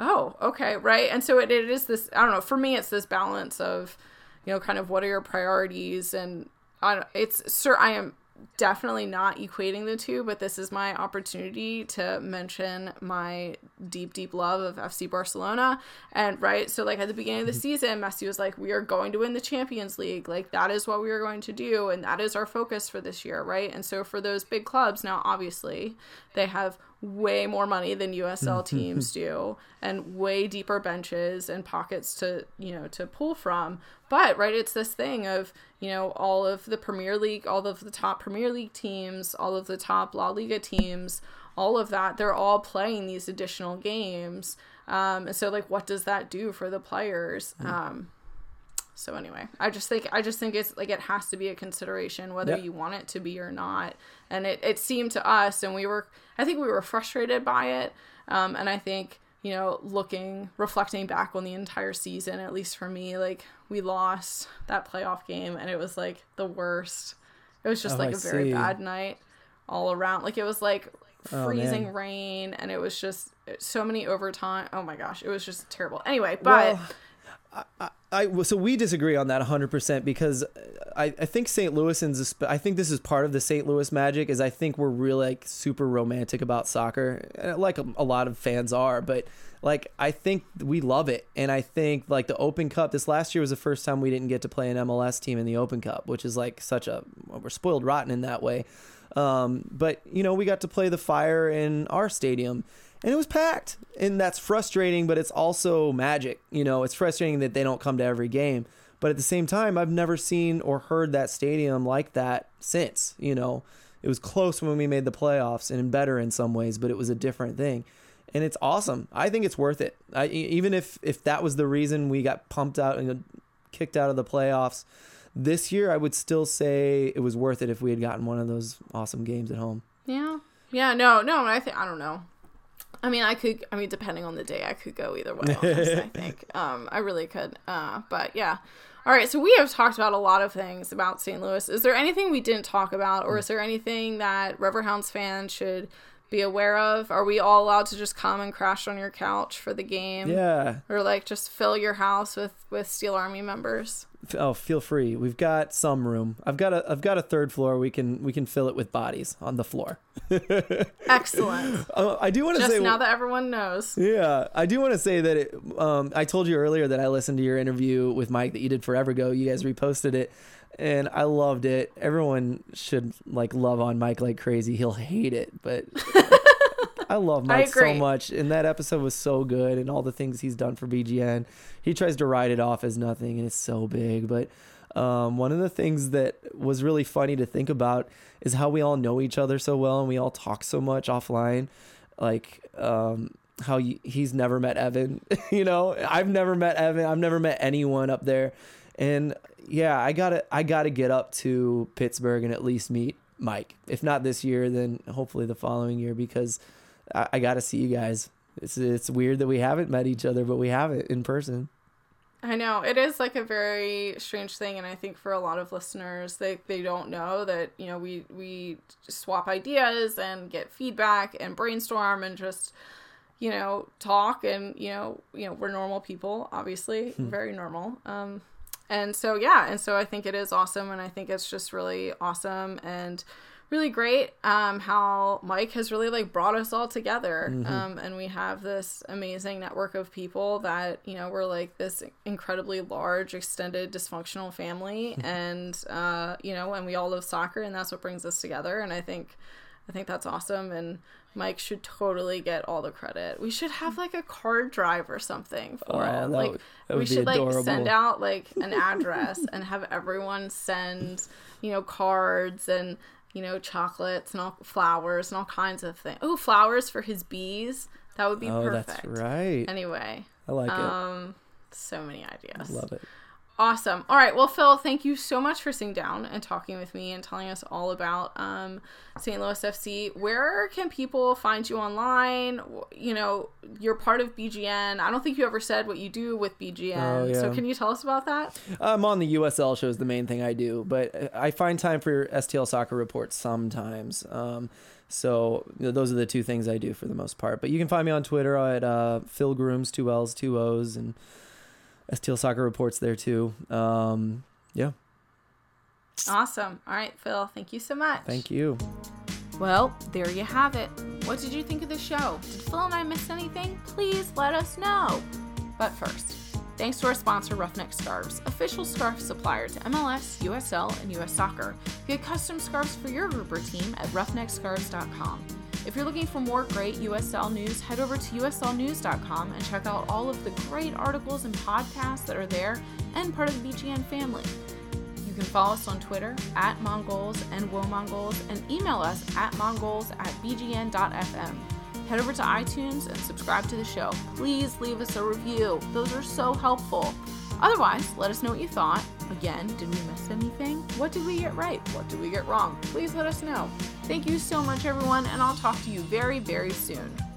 oh, okay, right. And so it, it is this, I don't know, for me, it's this balance of, you know, kind of what are your priorities? And I don't, it's, sir, I am definitely not equating the two, but this is my opportunity to mention my deep, deep love of F C Barcelona. And right, so like at the beginning of the season, Messi was like, we are going to win the Champions League. Like that is what we are going to do. And that is our focus for this year, right? And so for those big clubs, now obviously they have way more money than U S L teams do and way deeper benches and pockets to, you know, to pull from. But, right, it's this thing of, you know, all of the Premier League, all of the top Premier League teams, all of the top La Liga teams, all of that, they're all playing these additional games. Um, and so, like, what does that do for the players? Yeah. Um, so anyway, I just think I just think it's like it has to be a consideration whether yep. you want it to be or not. And it, it seemed to us, and we were I think we were frustrated by it. Um, and I think, you know, looking reflecting back on the entire season, at least for me, like we lost that playoff game and it was like the worst. It was just oh, like I a see. very bad night all around. Like it was like freezing oh, rain and it was just so many overtime. Oh my gosh, it was just terrible. Anyway, but well, I, I, I, so we disagree on that one hundred percent because I, I think Saint Louisans, I think this is part of the Saint Louis magic is I think we're really like super romantic about soccer, like a, a lot of fans are, but like I think we love it. And I think like the Open Cup, this last year was the first time we didn't get to play an M L S team in the Open Cup, which is like such a, we're spoiled rotten in that way. Um, but, you know, we got to play the Fire in our stadium. And it was packed, and that's frustrating, but it's also magic. You know, it's frustrating that they don't come to every game, but at the same time, I've never seen or heard that stadium like that since. You know, it was close when we made the playoffs and better in some ways, but it was a different thing, and it's awesome. I think it's worth it. I, even if if that was the reason we got pumped out and kicked out of the playoffs this year, I would still say it was worth it if we had gotten one of those awesome games at home. Yeah, yeah, no, no, I think I don't know. I mean, I could, I mean, depending on the day, I could go either way on this, I think. Um, I really could. Uh, but yeah. All right. So we have talked about a lot of things about Saint Louis. Is there anything we didn't talk about, or is there anything that Riverhounds fans should be aware of? Are we all allowed to just come and crash on your couch for the game? Yeah. Or like just fill your house with, with Steel Army members? Oh, feel free. We've got some room. I've got a I've got a third floor. We can we can fill it with bodies on the floor. Excellent. Uh, I do want to say just now that everyone knows. Yeah, I do want to say that it, um, I told you earlier that I listened to your interview with Mike that you did forever ago. You guys reposted it, and I loved it. Everyone should like love on Mike like crazy. He'll hate it, but I love Mike I so much, and that episode was so good, and all the things he's done for B G N. He tries to write it off as nothing, and it's so big. But um, one of the things that was really funny to think about is how we all know each other so well, and we all talk so much offline. Like um, how you, he's never met Evan. You know, I've never met Evan. I've never met anyone up there. And yeah, I gotta, I gotta get up to Pittsburgh and at least meet Mike. If not this year, then hopefully the following year, because I got to see you guys. It's it's weird that we haven't met each other, but we haven't in person. I know. It is like a very strange thing. And I think for a lot of listeners, they, they don't know that, you know, we, we swap ideas and get feedback and brainstorm and just, you know, talk. And, you know, you know we're normal people, obviously, hmm. very normal. Um, and so, yeah. And so I think it is awesome. And I think it's just really awesome. And really great um, how Mike has really like brought us all together. Mm-hmm. Um, and we have this amazing network of people that, you know, we're like this incredibly large, extended, dysfunctional family. and, uh, you know, and we all love soccer, and that's what brings us together. And I think, I think that's awesome. And Mike should totally get all the credit. We should have like a card drive or something for oh, it. Like would, we should adorable. like send out like an address and have everyone send, you know, cards and, you know, chocolates and all flowers and all kinds of things. Oh, flowers for his bees. That would be oh, perfect. That's right. Anyway. I like um, it. Um, so many ideas. Love it. Awesome. All right. Well, Phil, thank you so much for sitting down and talking with me and telling us all about um, Saint Louis F C. Where can people find you online? You know, you're part of B G N. I don't think you ever said what you do with B G N. Oh, yeah. So can you tell us about that? I'm on the U S L show is the main thing I do, but I find time for S T L Soccer Reports sometimes. Um, so those are the two things I do for the most part. But you can find me on Twitter at uh, Phil Grooms, two L's, two O's, and S T L Soccer Reports there too. Um, yeah. Awesome. All right, Phil, thank you so much. Thank you. Well, there you have it. What did you think of the show? Did Phil and I miss anything? Please let us know. But first, thanks to our sponsor, Roughneck Scarves, official scarf supplier to M L S, U S L, and U S Soccer. Get custom scarves for your group or team at roughneck scarves dot com. If you're looking for more great U S L news, head over to U S L news dot com and check out all of the great articles and podcasts that are there and part of the B G N family. You can follow us on Twitter at Mongols and WoMongols and email us at Mongols at B G N dot F M. Head over to iTunes and subscribe to the show. Please leave us a review. Those are so helpful. Otherwise, let us know what you thought. Again, did we miss anything? What did we get right? What did we get wrong? Please let us know. Thank you so much, everyone, and I'll talk to you very, very soon.